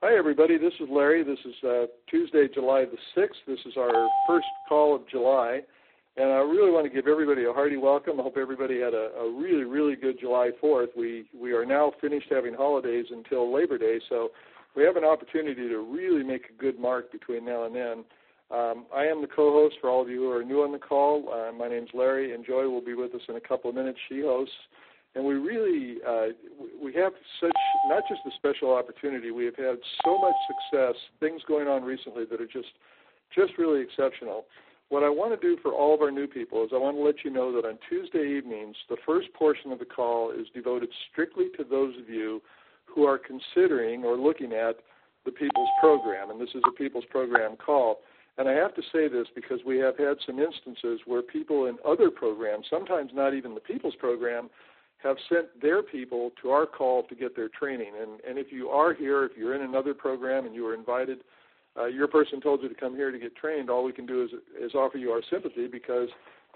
Hi, everybody. This is Larry. This is Tuesday, July the 6th. This is our first call of July, and I really want to give everybody a hearty welcome. I hope everybody had a really, really good July 4th. We are now finished having holidays until Labor Day, so we have an opportunity to really make a good mark between now and then. I am the co-host for all of you who are new on the call. My name's Larry, and Joy will be with us in a couple of minutes. She hosts. And we really, we have such, not just a special opportunity, we have had so much success, things going on recently that are just really exceptional. What I want to do for all of our new people is I want to let you know that on Tuesday evenings, the first portion of the call is devoted strictly to those of you who are considering or looking at the People's Program. And this is a People's Program call. And I have to say this because we have had some instances where people in other programs, sometimes not even the People's Program, have sent their people to our call to get their training. And if you are here, if you're in another program and you were invited, your person told you to come here to get trained, all we can do is offer you our sympathy, because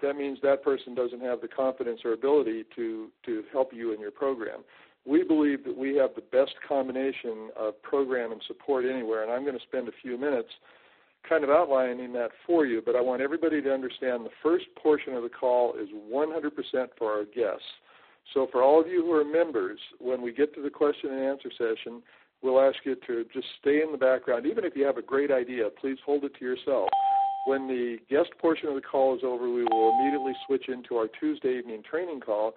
that means that person doesn't have the confidence or ability to help you in your program. We believe that we have the best combination of program and support anywhere, and I'm going to spend a few minutes kind of outlining that for you, but I want everybody to understand the first portion of the call is 100% for our guests. So for all of you who are members, when we get to the question and answer session, we'll ask you to just stay in the background. Even if you have a great idea, please hold it to yourself. When the guest portion of the call is over, we will immediately switch into our Tuesday evening training call.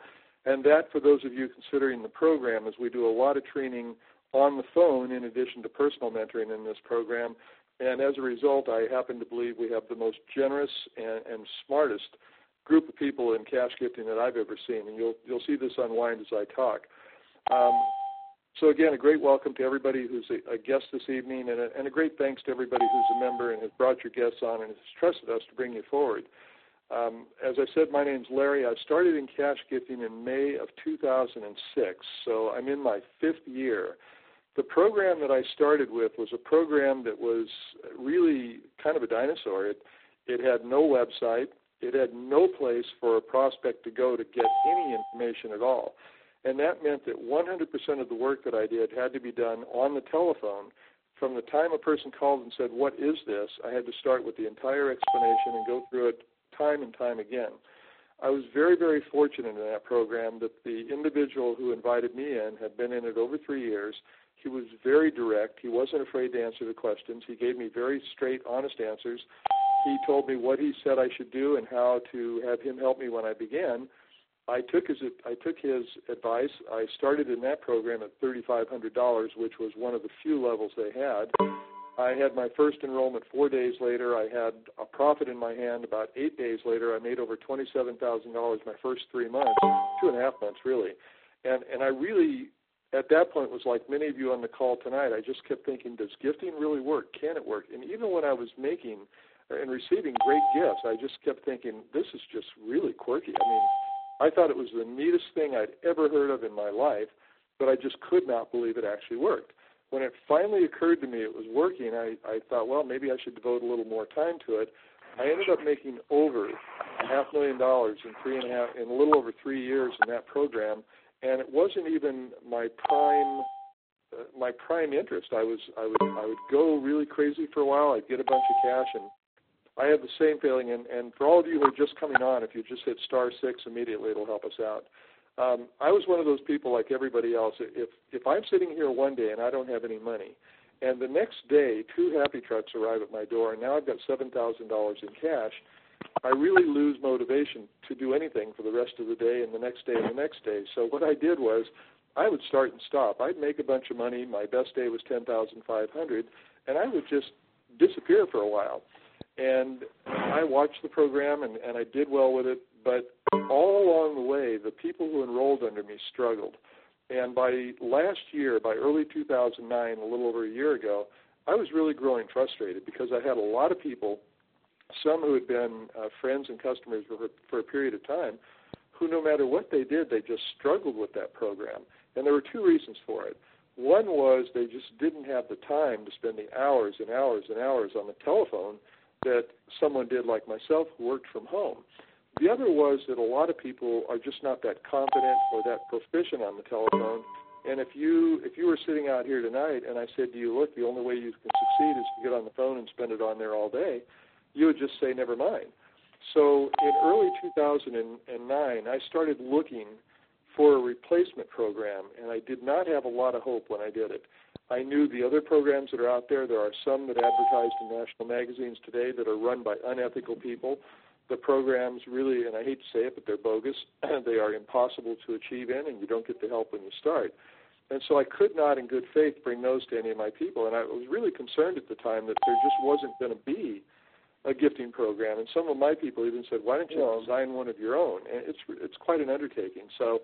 And that, for those of you considering the program, is we do a lot of training on the phone in addition to personal mentoring in this program. And as a result, I happen to believe we have the most generous and smartest group of people in cash gifting that I've ever seen, and you'll see this unwind as I talk. So again, a great welcome to everybody who's a guest this evening, and a great thanks to everybody who's a member and has brought your guests on and has trusted us to bring you forward. As I said, my name's Larry. I started in cash gifting in May of 2006, so I'm in my fifth year. The program that I started with was a program that was really kind of a dinosaur. It had no website. It had no place for a prospect to go to get any information at all. And that meant that 100% of the work that I did had to be done on the telephone. From the time a person called and said, "What is this?" I had to start with the entire explanation and go through it time and time again. I was very, very fortunate in that program that the individual who invited me in had been in it over 3 years. He was very direct. He wasn't afraid to answer the questions. He gave me very straight, honest answers. He told me what he said I should do and how to have him help me when I began. I took his advice. I started in that program at $3,500, which was one of the few levels they had. I had my first enrollment 4 days later. I had a profit in my hand about 8 days later. I made over $27,000 my first 3 months, 2.5 months really. And I really, at that point, was like many of you on the call tonight. I just kept thinking, does gifting really work? Can it work? And even when I was making and receiving great gifts, I just kept thinking, this is just really quirky. I mean, I thought it was the neatest thing I'd ever heard of in my life, but I just could not believe it actually worked. When it finally occurred to me it was working, I thought, well, maybe I should devote a little more time to it. I ended up making over $500,000 in in a little over 3 years in that program, and it wasn't even my prime interest. I would go really crazy for a while. I'd get a bunch of cash, and I have the same feeling, and for all of you who are just coming on, if you just hit *6 immediately, it'll help us out. I was one of those people like everybody else. If I'm sitting here one day and I don't have any money, and the next day 2 happy trucks arrive at my door, and now I've got $7,000 in cash, I really lose motivation to do anything for the rest of the day and the next day and the next day. So what I did was I would start and stop. I'd make a bunch of money. My best day was $10,500, and I would just disappear for a while. And I watched the program, and I did well with it, but all along the way, the people who enrolled under me struggled. And by last year, by early 2009, a little over a year ago, I was really growing frustrated because I had a lot of people, some who had been friends and customers for a period of time, who no matter what they did, they just struggled with that program. And there were 2 reasons for it. One was they just didn't have the time to spend the hours and hours and hours on the telephone that someone did like myself who worked from home. The other was that a lot of people are just not that confident or that proficient on the telephone, And if you were sitting out here tonight and I said to you, look, the only way you can succeed is to get on the phone and spend it on there all day, you would just say, never mind. So in early 2009, I started looking for a replacement program, and I did not have a lot of hope when I did it. I knew the other programs that are out there. There are some that advertise in national magazines today that are run by unethical people. The programs really, and I hate to say it, but they're bogus. They are impossible to achieve in, and you don't get the help when you start. And so I could not in good faith bring those to any of my people, and I was really concerned at the time that there just wasn't going to be a gifting program. And some of my people even said, why don't you design one of your own? And it's quite an undertaking. So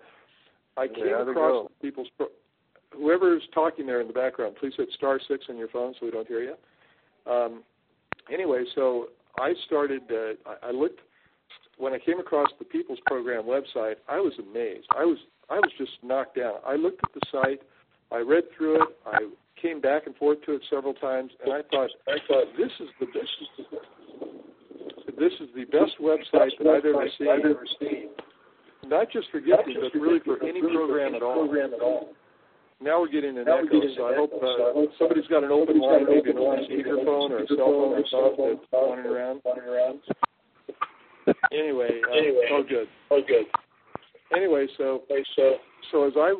I came across People's Program. Whoever's talking there in the background, please hit *6 on your phone so we don't hear you. Anyway, so I started, I looked, when I came across the People's Program website, I was amazed. I was just knocked down. I looked at the site, I read through it, I came back and forth to it several times, and I thought this is the best website that I've ever seen. Not just for gifting, but really for any program at all. Now we're getting an echo, so I hope somebody's got an open line, maybe an old speakerphone or a cell phone or something that's running around. Anyway, all good. Anyway, so as I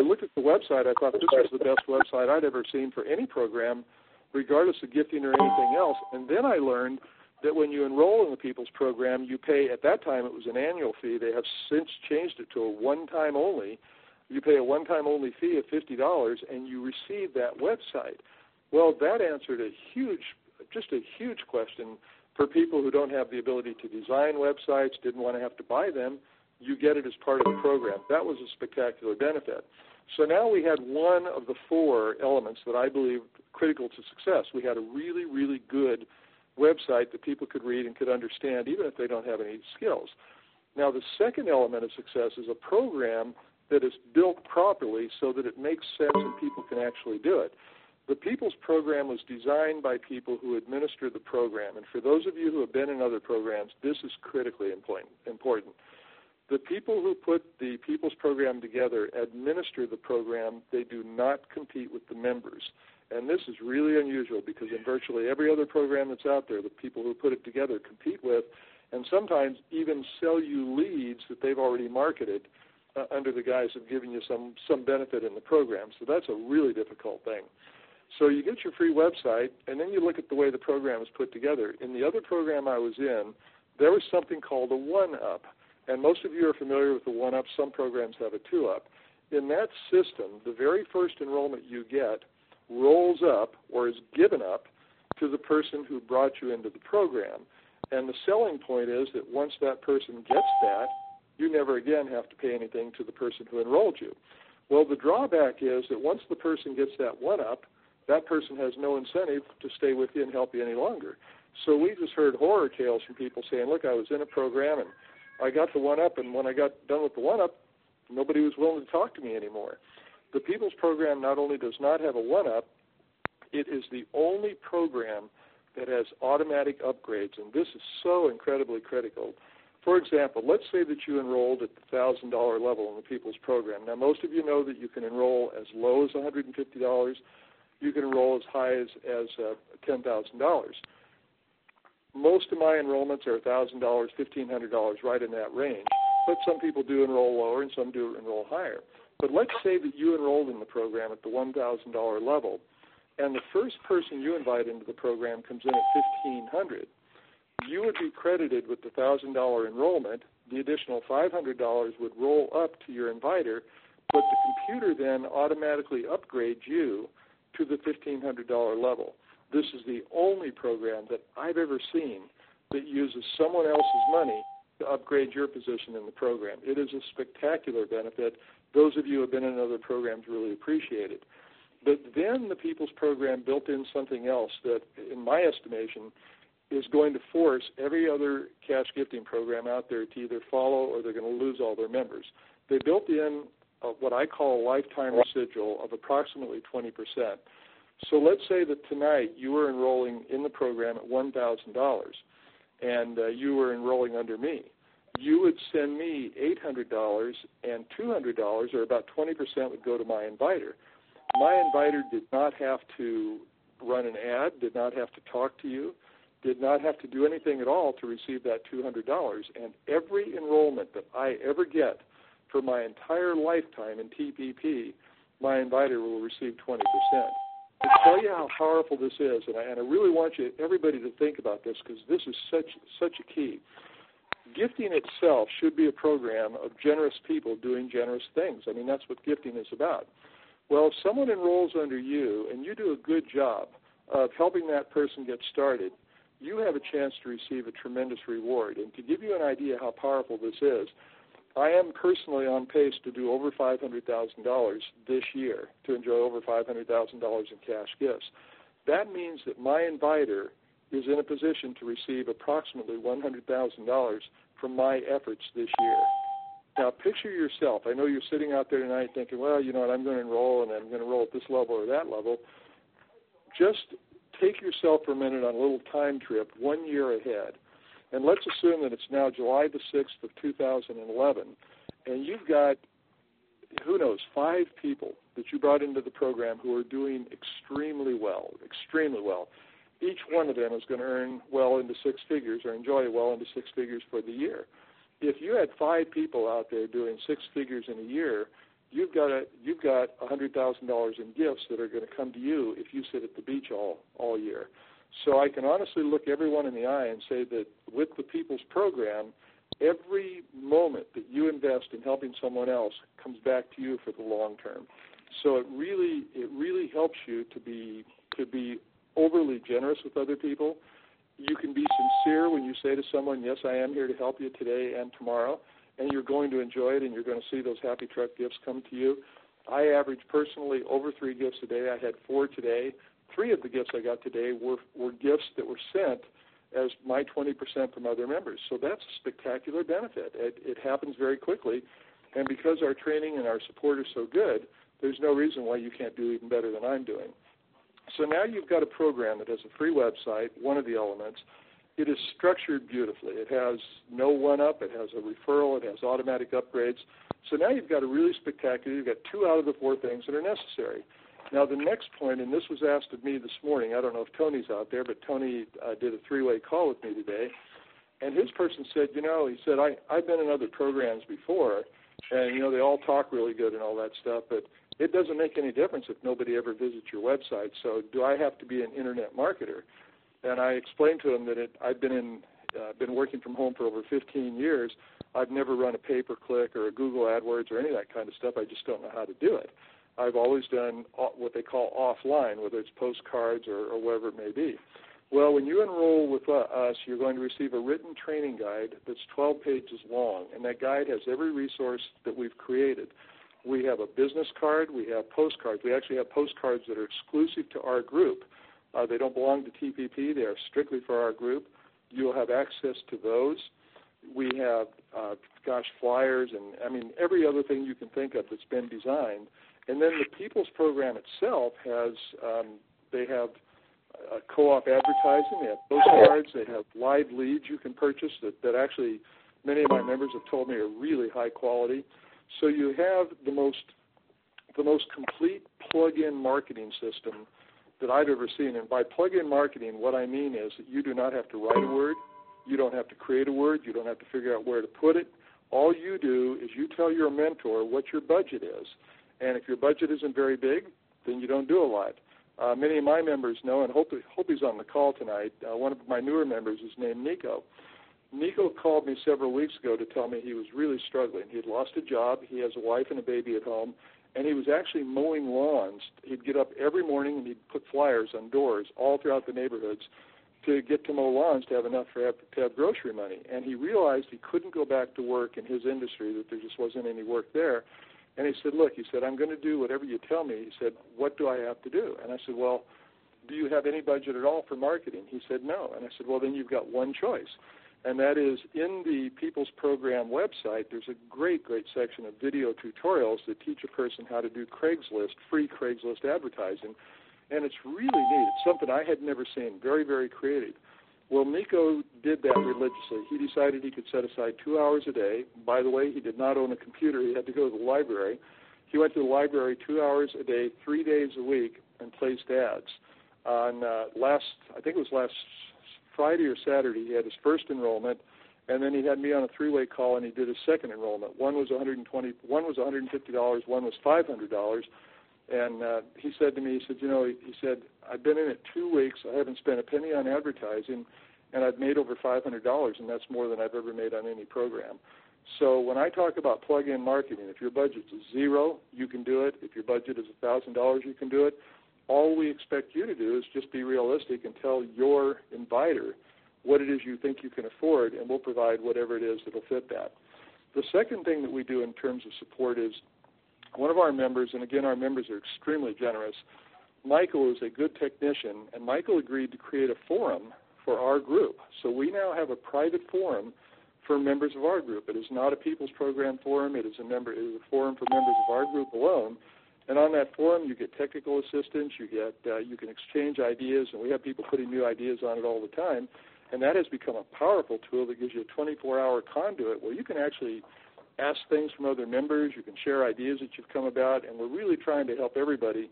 looked at the website, I thought this was the best website I'd ever seen for any program, regardless of gifting or anything else. And then I learned that when you enroll in the People's Program, you pay, at that time it was an annual fee. They have since changed it to a one-time only. You pay a one-time only fee of $50, and you receive that website. Well, that answered a huge question for people who don't have the ability to design websites, didn't want to have to buy them. You get it as part of the program. That was a spectacular benefit. So now we had one of the four elements that I believe critical to success. We had a really, really good website that people could read and could understand, even if they don't have any skills. Now, the second element of success is a program that is built properly so that it makes sense and people can actually do it. The People's Program was designed by people who administer the program, and for those of you who have been in other programs, this is critically important. The people who put the People's Program together administer the program. They do not compete with the members, and this is really unusual because in virtually every other program that's out there, the people who put it together compete with and sometimes even sell you leads that they've already marketed under the guise of giving you some benefit in the program. So that's a really difficult thing. So you get your free website, and then you look at the way the program is put together. In the other program I was in, there was something called a 1-up, and most of you are familiar with the 1-up. Some programs have a 2-up. In that system, the very first enrollment you get rolls up or is given up to the person who brought you into the program, and the selling point is that once that person gets that, you never again have to pay anything to the person who enrolled you. Well, the drawback is that once the person gets that 1-up, that person has no incentive to stay with you and help you any longer. So we just heard horror tales from people saying, look, I was in a program and I got the 1-up, and when I got done with the 1-up, nobody was willing to talk to me anymore. The People's Program not only does not have a 1-up, it is the only program that has automatic upgrades, and this is so incredibly critical. For example, let's say that you enrolled at the $1,000 level in the People's Program. Now, most of you know that you can enroll as low as $150. You can enroll as high as $10,000. Most of my enrollments are $1,000, $1,500, right in that range. But some people do enroll lower and some do enroll higher. But let's say that you enrolled in the program at the $1,000 level, and the first person you invite into the program comes in at $1,500. You would be credited with the $1,000 enrollment. The additional $500 would roll up to your inviter, but the computer then automatically upgrades you to the $1,500 level. This is the only program that I've ever seen that uses someone else's money to upgrade your position in the program. It is a spectacular benefit. Those of you who have been in other programs really appreciate it. But then the People's Program built in something else that, in my estimation, is going to force every other cash gifting program out there to either follow or they're going to lose all their members. They built in what I call a lifetime residual of approximately 20%. So let's say that tonight you were enrolling in the program at $1,000 and you were enrolling under me. you would send me $800, and $200, or about 20%, would go to my inviter. My inviter did not have to run an ad, did not have to talk to you, did not have to do anything at all to receive that $200. And every enrollment that I ever get for my entire lifetime in TPP, my inviter will receive 20%. To tell you how powerful this is, and I really want you, everybody, to think about this, because this is such a key. Gifting itself should be a program of generous people doing generous things. I mean, that's what gifting is about. Well, if someone enrolls under you and you do a good job of helping that person get started, you have a chance to receive a tremendous reward. And to give you an idea how powerful this is, I am personally on pace to do over $500,000 this year, to enjoy over $500,000 in cash gifts. That means that my inviter is in a position to receive approximately $100,000 from my efforts this year. Now, picture yourself. I know you're sitting out there tonight thinking, well, you know what, I'm going to enroll, and I'm going to enroll at this level or that level. Just take yourself for a minute on a little time trip 1 year ahead. And let's assume that it's now July the 6th of 2011, and you've got, who knows, 5 people that you brought into the program who are doing extremely well, extremely well. Each one of them is going to earn well into six figures, or enjoy well into six figures for the year. If you had 5 people out there doing six figures in a year, you've got $100,000 in gifts that are going to come to you if you sit at the beach all year. So I can honestly look everyone in the eye and say that with the People's Program, every moment that you invest in helping someone else comes back to you for the long term. So it really helps you to be overly generous with other people. You can be sincere when you say to someone, yes, I am here to help you today and tomorrow, and you're going to enjoy it, and you're going to see those happy truck gifts come to you. I average personally over 3 gifts a day. I had 4 today. 3 of the gifts I got today were gifts that were sent as my 20% from other members. So that's a spectacular benefit. It happens very quickly, and because our training and our support is so good, there's no reason why you can't do even better than I'm doing. So now you've got a program that has a free website, one of the elements. It is structured beautifully. It has no one-up. It has a referral. It has automatic upgrades. So now you've got a really spectacular, you've got 2 out of the 4 things that are necessary. Now, the next point, and this was asked of me this morning. I don't know if Tony's out there, but Tony did a 3-way call with me today. And his person said, you know, he said, I've been in other programs before, and, you know, they all talk really good and all that stuff, but it doesn't make any difference if nobody ever visits your website. So do I have to be an internet marketer? And I explained to him that I've been working from home for over 15 years. I've never run a pay-per-click or a Google AdWords or any of that kind of stuff. I just don't know how to do it. I've always done what they call offline, whether it's postcards or whatever it may be. Well, when you enroll with us, you're going to receive a written training guide that's 12 pages long, and that guide has every resource that we've created. We have a business card. We have postcards. We actually have postcards that are exclusive to our group. They don't belong to TPP. They are strictly for our group. You'll have access to those. We have, flyers and, I mean, every other thing you can think of that's been designed. And then the People's Program itself has, they have co-op advertising, they have postcards, they have live leads you can purchase that actually many of my members have told me are really high quality. So you have the most complete plug-in marketing system that I've ever seen. And by plug-in marketing, what I mean is that you do not have to write a word, you don't have to create a word, you don't have to figure out where to put it. All you do is you tell your mentor what your budget is. And if your budget isn't very big, then you don't do a lot. Many of my members know, and hope he's on the call tonight, one of my newer members is named Nico. Nico called me several weeks ago to tell me he was really struggling. He had lost a job, he has a wife and a baby at home, and he was actually mowing lawns. He'd get up every morning and he'd put flyers on doors all throughout the neighborhoods to get to mow lawns to have enough to have grocery money. And he realized he couldn't go back to work in his industry, that there just wasn't any work there. And he said, look, he said, I'm going to do whatever you tell me. He said, what do I have to do? And I said, well, do you have any budget at all for marketing? He said, no. And I said, well, then you've got one choice. And that is, in the People's Program website, there's a great, great section of video tutorials that teach a person how to do Craigslist, free Craigslist advertising. And it's really neat. It's something I had never seen, very, very creative. Well, Nico did that religiously. He decided he could set aside 2 hours a day. By the way, he did not own a computer. He had to go to the library. He went to the library 2 hours a day, 3 days a week, and placed ads. On last Friday or Saturday, he had his first enrollment, and then he had me on a three-way call, and he did his second enrollment. One was $120, one was $150, one was $500. And he said to me, he said, I've been in it 2 weeks. I haven't spent a penny on advertising, and I've made over $500, and that's more than I've ever made on any program. So when I talk about plug-in marketing, if your budget is $0, you can do it. If your budget is $1,000, you can do it. All we expect you to do is just be realistic and tell your inviter what it is you think you can afford, and we'll provide whatever it is that will fit that. The second thing that we do in terms of support is one of our members, and again, our members are extremely generous. Michael is a good technician, and Michael agreed to create a forum for our group. So we now have a private forum for members of our group. It is not a People's Program forum. It is a forum for members of our group alone. And on that forum, you get technical assistance. You can exchange ideas, and we have people putting new ideas on it all the time. And that has become a powerful tool that gives you a 24-hour conduit where you can actually ask things from other members. You can share ideas that you've come about, and we're really trying to help everybody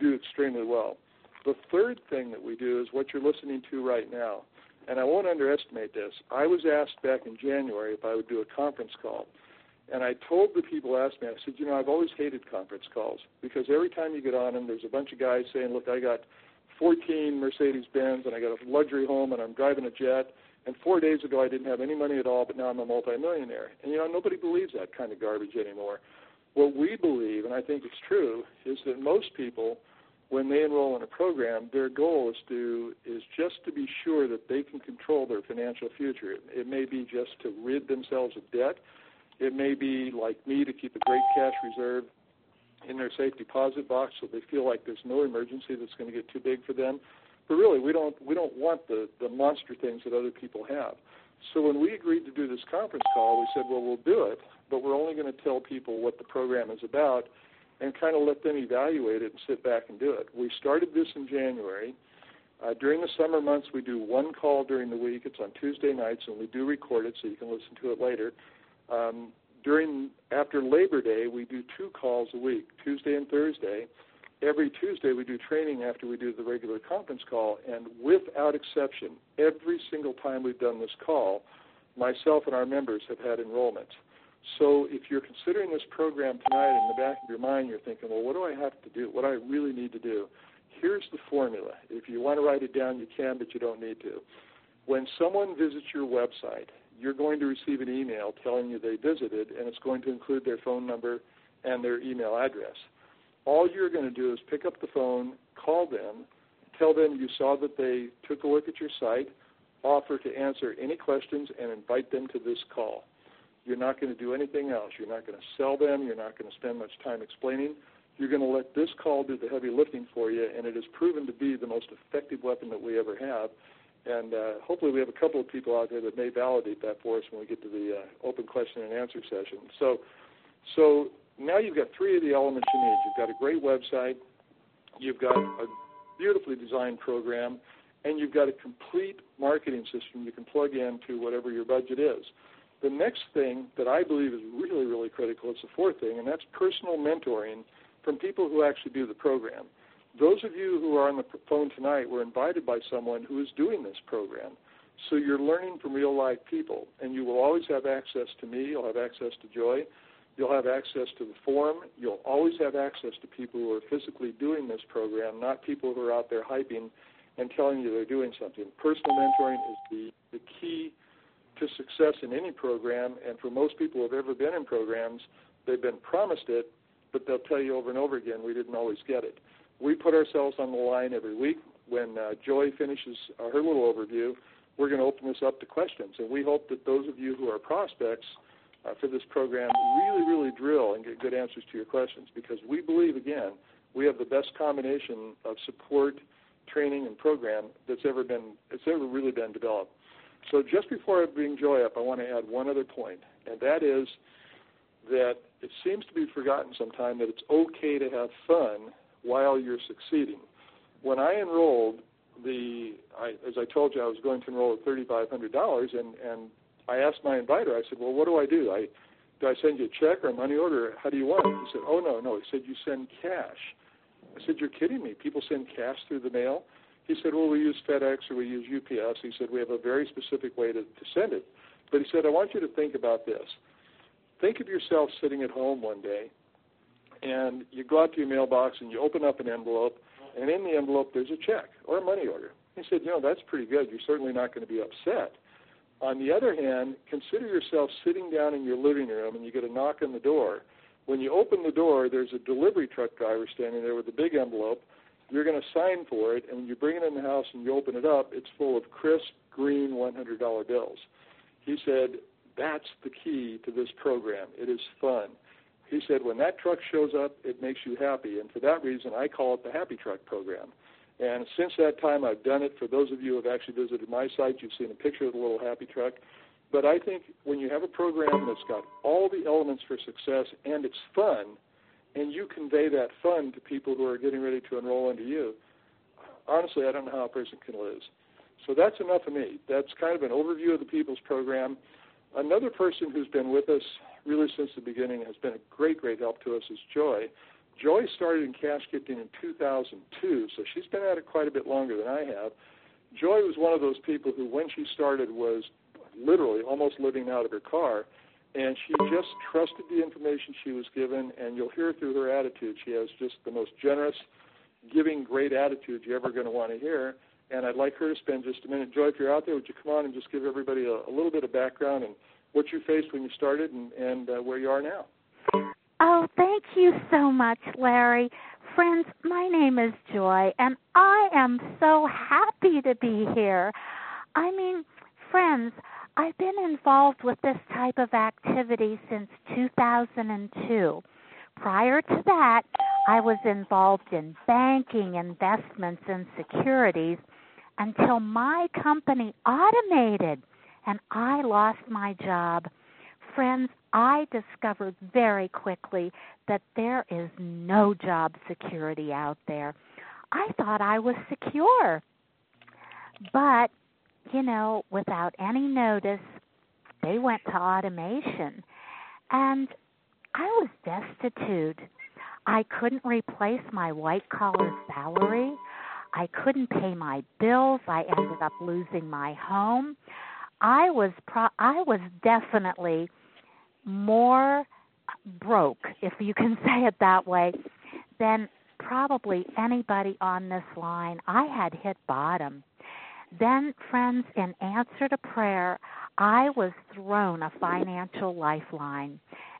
do extremely well. The third thing that we do is what you're listening to right now, and I won't underestimate this. I was asked back in January if I would do a conference call, and I told the people asked me, I said, I've always hated conference calls because every time you get on them, there's a bunch of guys saying, look, I got 14 Mercedes-Benz, and I got a luxury home, and I'm driving a jet, and 4 days ago I didn't have any money at all, but now I'm a multimillionaire. And, nobody believes that kind of garbage anymore. What we believe, and I think it's true, is that most people, when they enroll in a program, their goal is just to be sure that they can control their financial future. It may be just to rid themselves of debt. It may be, like me, to keep a great cash reserve in their safe deposit box so they feel like there's no emergency that's going to get too big for them. But really, we don't want the monster things that other people have. So when we agreed to do this conference call, we said, well, we'll do it, but we're only going to tell people what the program is about and kind of let them evaluate it and sit back and do it. We started this in January. During the summer months, we do one call during the week. It's on Tuesday nights, and we do record it so you can listen to it later. After Labor Day, we do two calls a week, Tuesday and Thursday. Every Tuesday we do training after we do the regular conference call, and without exception, every single time we've done this call, myself and our members have had enrollment. So if you're considering this program tonight, in the back of your mind you're thinking, well, what do I have to do? What do I really need to do? Here's the formula. If you want to write it down, you can, but you don't need to. When someone visits your website, you're going to receive an email telling you they visited, and it's going to include their phone number and their email address. All you're going to do is pick up the phone, call them, tell them you saw that they took a look at your site, offer to answer any questions, and invite them to this call. You're not going to do anything else. You're not going to sell them. You're not going to spend much time explaining. You're going to let this call do the heavy lifting for you, and it has proven to be the most effective weapon that we ever have. And hopefully we have a couple of people out there that may validate that for us when we get to the open question and answer session. So now you've got three of the elements you need. You've got a great website, you've got a beautifully designed program, and you've got a complete marketing system you can plug into whatever your budget is. The next thing that I believe is really, really critical is the fourth thing, and that's personal mentoring from people who actually do the program. Those of you who are on the phone tonight were invited by someone who is doing this program. So you're learning from real-life people, and you will always have access to me. You'll have access to Joy. You'll have access to the forum. You'll always have access to people who are physically doing this program, not people who are out there hyping and telling you they're doing something. Personal mentoring is the key to success in any program, and for most people who have ever been in programs, they've been promised it, but they'll tell you over and over again, we didn't always get it. We put ourselves on the line every week. When Joy finishes her little overview, we're going to open this up to questions. And we hope that those of you who are prospects for this program really, really drill and get good answers to your questions, because we believe, again, we have the best combination of support, training, and program that's ever really been developed. So just before I bring Joy up, I want to add one other point, and that is that it seems to be forgotten sometimes that it's okay to have fun while you're succeeding. When I enrolled, as I told you, I was going to enroll at $3,500, and I asked my inviter, I said, well, what do I do? Do I send you a check or a money order? How do you want it? He said, oh, no. He said, you send cash. I said, you're kidding me. People send cash through the mail? He said, well, we use FedEx or we use UPS. He said, we have a very specific way to send it. But he said, I want you to think about this. Think of yourself sitting at home one day, and you go out to your mailbox, and you open up an envelope, and in the envelope there's a check or a money order. He said, that's pretty good. You're certainly not going to be upset. On the other hand, consider yourself sitting down in your living room, and you get a knock on the door. When you open the door, there's a delivery truck driver standing there with a big envelope. You're going to sign for it, and when you bring it in the house and you open it up, it's full of crisp, green $100 bills. He said, that's the key to this program. It is fun. He said, when that truck shows up, it makes you happy, and for that reason, I call it the Happy Truck Program. And since that time, I've done it. For those of you who have actually visited my site, you've seen a picture of the little happy truck. But I think when you have a program that's got all the elements for success and it's fun, and you convey that fun to people who are getting ready to enroll into you, honestly, I don't know how a person can lose. So that's enough of me. That's kind of an overview of the People's Program. Another person who's been with us really since the beginning, has been a great help to us, is Joy. Joy started in cash gifting in 2002, so she's been at it quite a bit longer than I have. Joy was one of those people who, when she started, was literally almost living out of her car, and she just trusted the information she was given, and you'll hear through her attitude, she has just the most generous, giving, great attitude you're ever going to want to hear, and I'd like her to spend just a minute. Joy, if you're out there, would you come on and just give everybody a little bit of background and what you faced when you started and where you are now? Oh, thank you so much, Larry. Friends, my name is Joy, and I am so happy to be here. I mean, friends, I've been involved with this type of activity since 2002. Prior to that, I was involved in banking, investments, and securities until my company automated and I lost my job. Friends, I discovered very quickly that there is no job security out there. I thought I was secure. But, without any notice, they went to automation. And I was destitute. I couldn't replace my white-collar salary. I couldn't pay my bills. I ended up losing my home. I was definitely more broke, if you can say it that way, than probably anybody on this line. I had hit bottom. Then, friends, in answer to prayer, I was thrown a financial lifeline,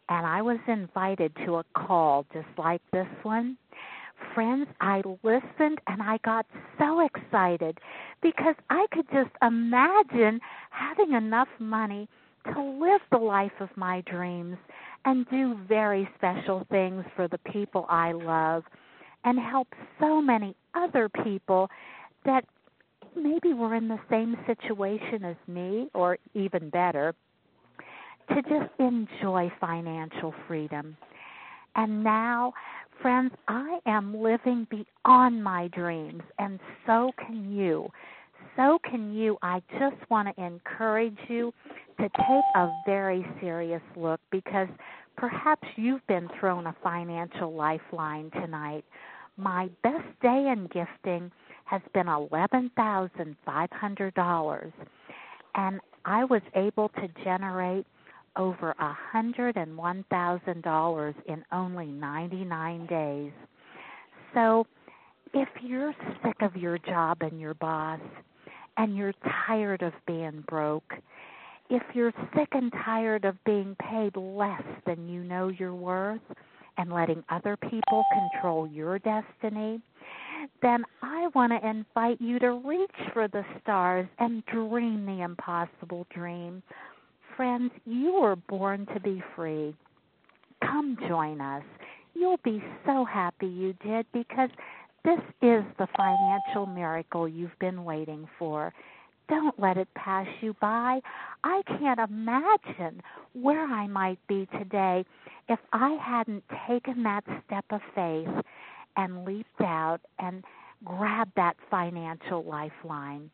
and I was invited to a call just like this one. Friends, I listened, and I got so excited because I could just imagine having enough money to live the life of my dreams and do very special things for the people I love and help so many other people that maybe were in the same situation as me, or even better, to just enjoy financial freedom. And now, friends, I am living beyond my dreams, and so can you. So can you. I just want to encourage you to take a very serious look, because perhaps you've been thrown a financial lifeline tonight. My best day in gifting has been $11,500, and I was able to generate over $101,000 in only 99 days. So if you're sick of your job and your boss, and you're tired of being broke, if you're sick and tired of being paid less than you know your worth and letting other people control your destiny, then I want to invite you to reach for the stars and dream the impossible dream. Friends, you were born to be free. Come join us. You'll be so happy you did, because this is the financial miracle you've been waiting for. Don't let it pass you by. I can't imagine where I might be today if I hadn't taken that step of faith and leaped out and grab that financial lifeline.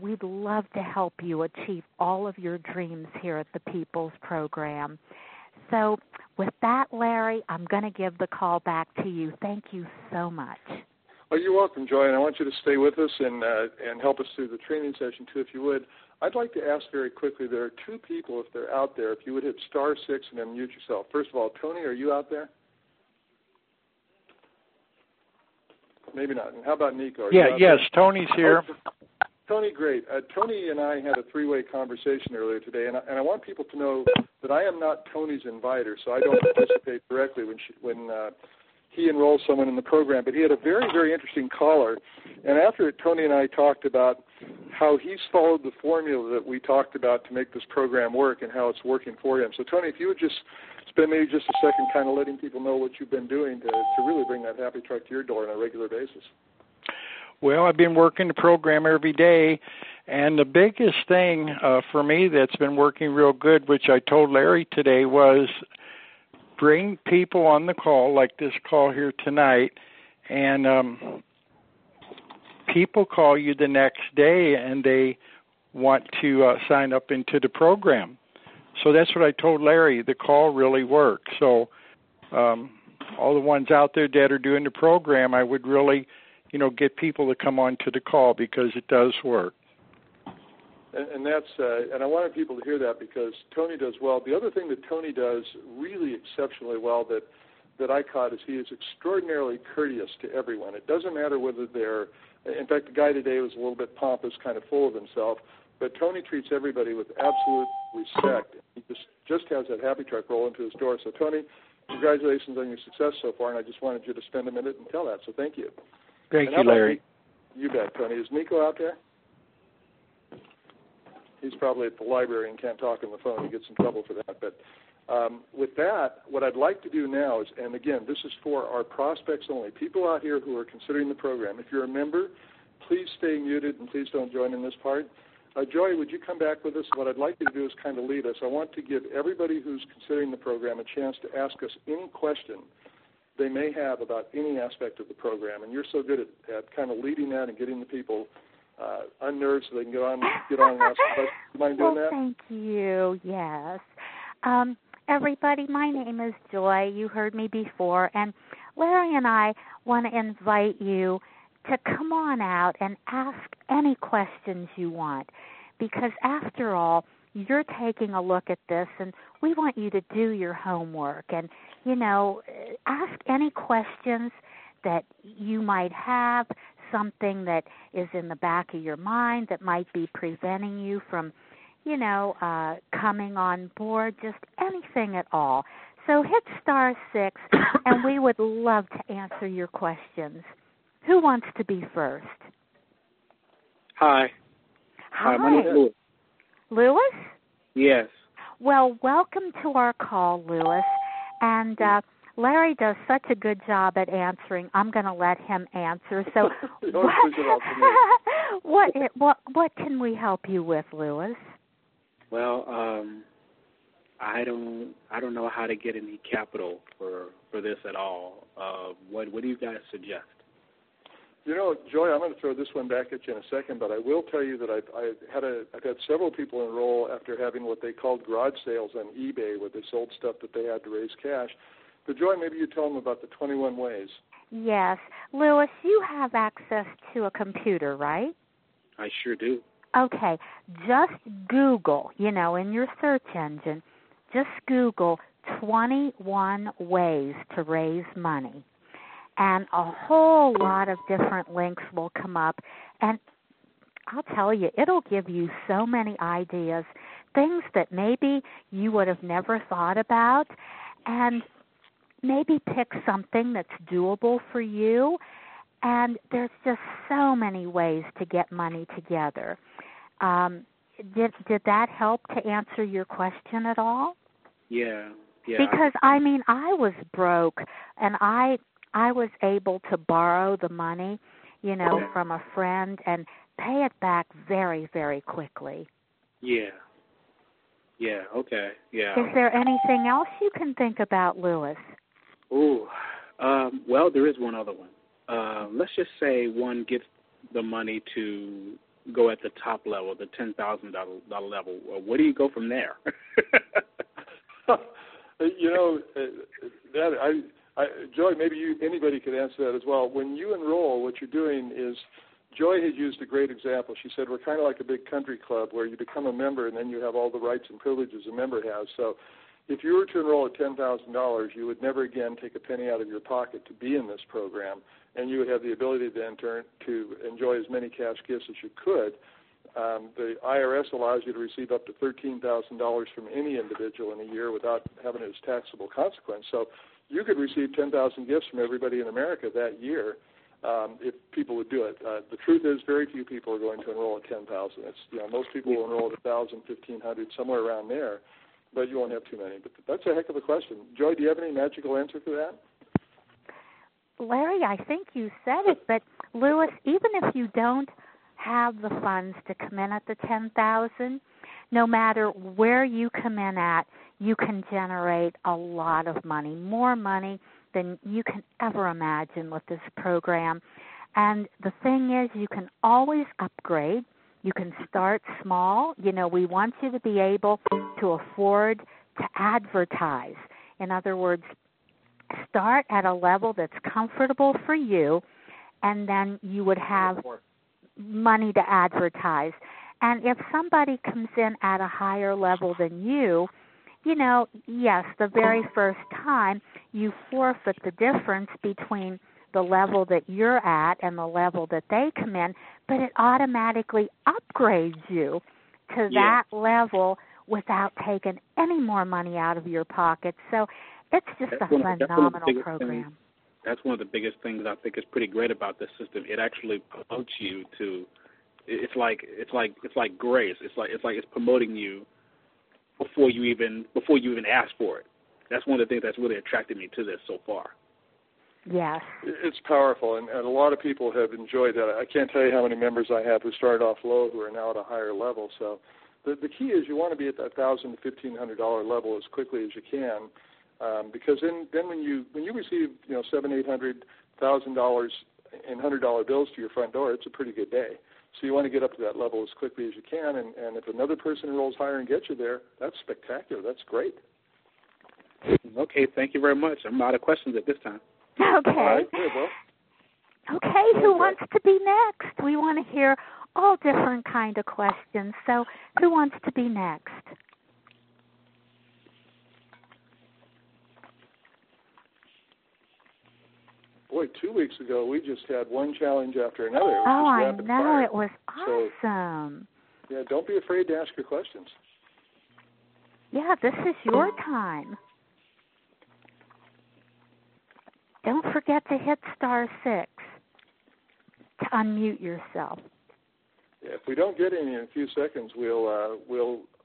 We'd love to help you achieve all of your dreams here at the People's Program. So with that, Larry, I'm going to give the call back to you. Thank you so much. Oh, you're welcome, Joy, and I want you to stay with us and help us through the training session, too, if you would. I'd like to ask very quickly, there are two people, if they're out there, if you would hit star 6 and unmute yourself. First of all, Tony, are you out there? Maybe not. And how about Nico? Yes, Tony's here. Oh, Tony, great. Tony and I had a three-way conversation earlier today, and I want people to know that I am not Tony's inviter, so I don't participate directly when he enrolls someone in the program. But he had a very, very interesting caller, and after it, Tony and I talked about how he's followed the formula that we talked about to make this program work and how it's working for him. So, Tony, if you would just spend maybe just a second kind of letting people know what you've been doing to really bring that happy truck to your door on a regular basis. Well, I've been working the program every day, and the biggest thing for me that's been working real good, which I told Larry today, was bring people on the call, like this call here tonight, and people call you the next day and they want to sign up into the program. So that's what I told Larry, the call really works. So all the ones out there that are doing the program, I would really get people to come on to the call because it does work. And that's and I wanted people to hear that because Tony does well. The other thing that Tony does really exceptionally well that I caught is he is extraordinarily courteous to everyone. It doesn't matter whether they're – in fact, the guy today was a little bit pompous, kind of full of himself, but Tony treats everybody with absolute respect. He just has that happy truck roll into his door. So, Tony, congratulations on your success so far, and I just wanted you to spend a minute and tell that. So thank you. Thank you, Larry. You bet, Tony. Is Nico out there? He's probably at the library and can't talk on the phone. He gets in trouble for that. But with that, what I'd like to do now is, and again, this is for our prospects only, people out here who are considering the program. If you're a member, please stay muted and please don't join in this part. Joy, would you come back with us? What I'd like you to do is kind of lead us. I want to give everybody who's considering the program a chance to ask us any question they may have about any aspect of the program, and you're so good at kind of leading that and getting the people unnerved so they can get on and ask questions. Do you mind doing that? Thank you, yes. Everybody, my name is Joy. You heard me before, and Larry and I want to invite you to come on out and ask any questions you want because, after all, you're taking a look at this, and we want you to do your homework and, ask any questions that you might have, something that is in the back of your mind that might be preventing you from, coming on board, just anything at all. So hit star 6, and we would love to answer your questions. Who wants to be first? Hi. My name is Lewis. Lewis? Yes. Well, welcome to our call, Lewis. And Larry does such a good job at answering. I'm going to let him answer. So what can we help you with, Lewis? Well, I don't know how to get any capital for this at all. What do you guys suggest? Joy, I'm going to throw this one back at you in a second, but I will tell you that I've had several people enroll after having what they called garage sales on eBay, where they sold stuff that they had to raise cash. But, Joy, maybe you tell them about the 21 ways. Yes. Lewis, you have access to a computer, right? I sure do. Okay. Just Google, in your search engine, just Google 21 ways to raise money. And a whole lot of different links will come up. And I'll tell you, it'll give you so many ideas, things that maybe you would have never thought about. And maybe pick something that's doable for you. And there's just so many ways to get money together. Did that help to answer your question at all? Yeah. Because, I was broke, and I was able to borrow the money, from a friend and pay it back very, very quickly. Yeah, okay, yeah. Is there anything else you can think about, Lewis? Well, there is one other one. let's just say one gets the money to go at the top level, the $10,000 level. Where do you go from there? You know, that Joy, maybe anybody could answer that as well. When you enroll, what you're doing is, Joy had used a great example. She said, we're kind of like a big country club where you become a member and then you have all the rights and privileges a member has. So if you were to enroll at $10,000, you would never again take a penny out of your pocket to be in this program, and you would have the ability then to enjoy as many cash gifts as you could. The IRS allows you to receive up to $13,000 from any individual in a year without having it as taxable consequence. So you could receive 10,000 gifts from everybody in America that year if people would do it. The truth is very few people are going to enroll at 10,000. You know, most people will enroll at 1,000, 1,500, somewhere around there, but you won't have too many. But that's a heck of a question. Joy, do you have any magical answer for that? Larry, I think you said it, but Lewis, even if you don't have the funds to come in at the 10,000, no matter where you come in at, you can generate a lot of money, more money than you can ever imagine with this program. And the thing is, you can always upgrade. You can start small. You know, we want you to be able to afford to advertise. In other words, start at a level that's comfortable for you, and then you would have money to advertise. And if somebody comes in at a higher level than you, you know, yes, the very first time you forfeit the difference between the level that you're at and the level that they come in, but it automatically upgrades you to that level without taking any more money out of your pocket. So it's just a phenomenal program. That's one of the biggest things I think is pretty great about this system. It actually promotes you to. It's like grace. It's like it's promoting you before you even ask for it. That's one of the things that's really attracted me to this so far. Yes, it's powerful, and a lot of people have enjoyed that. I can't tell you how many members I have who started off low who are now at a higher level. So, the key is you want to be at that $1,000 to $1,500 level as quickly as you can. Because then when you receive, you know, $700,000, $800,000 in $100 bills to your front door, it's a pretty good day. So you want to get up to that level as quickly as you can, and if another person rolls higher and gets you there, that's spectacular. That's great. Okay, thank you very much. I'm out of questions at this time. Okay. All right, good, well. Okay, who wants to be next? We want to hear all different kind of questions. So who wants to be next? Boy, 2 weeks ago, we just had one challenge after another. I know. It was awesome. So, yeah, don't be afraid to ask your questions. Yeah, this is your time. Don't forget to hit *6 to unmute yourself. Yeah, if we don't get any in a few seconds, we'll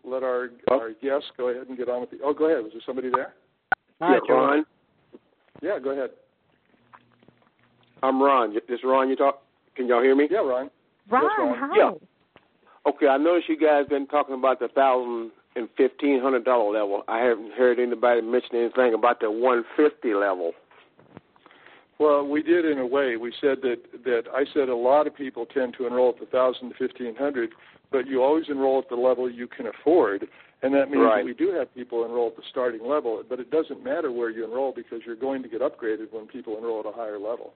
let our guests go ahead and get on with the... Oh, go ahead. Was there somebody there? Hi, Ron. Yeah, go ahead. I'm Ron. Is Ron you talk? Can y'all hear me? Yeah, Ron. Ron, yes, Ron. Hi. Yeah. Okay, I noticed you guys been talking about the $1,000 and $1,500 level. I haven't heard anybody mention anything about the $150 level. Well, we did in a way. We said that I said a lot of people tend to enroll at the $1,000 to $1,500, but you always enroll at the level you can afford, and that means that we do have people enroll at the starting level, but it doesn't matter where you enroll because you're going to get upgraded when people enroll at a higher level.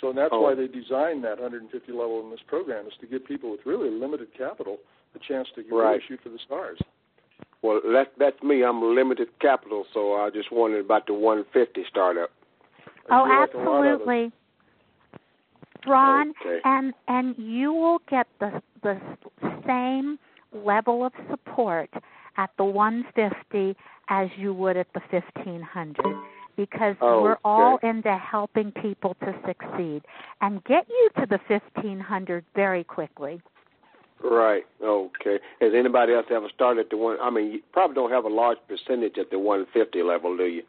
So that's why they designed that 150 level in this program, is to give people with really limited capital a chance to really shoot for the stars. Well, that's me. I'm limited capital, so I just wondered about the 150 startup. Oh, absolutely. Ron, and you will get the same level of support at the 150 as you would at the 1,500. Because we're all into helping people to succeed and get you to the 1,500 very quickly. Right. Okay. Has anybody else ever started at the one? I mean, you probably don't have a large percentage at the 150 level, do you?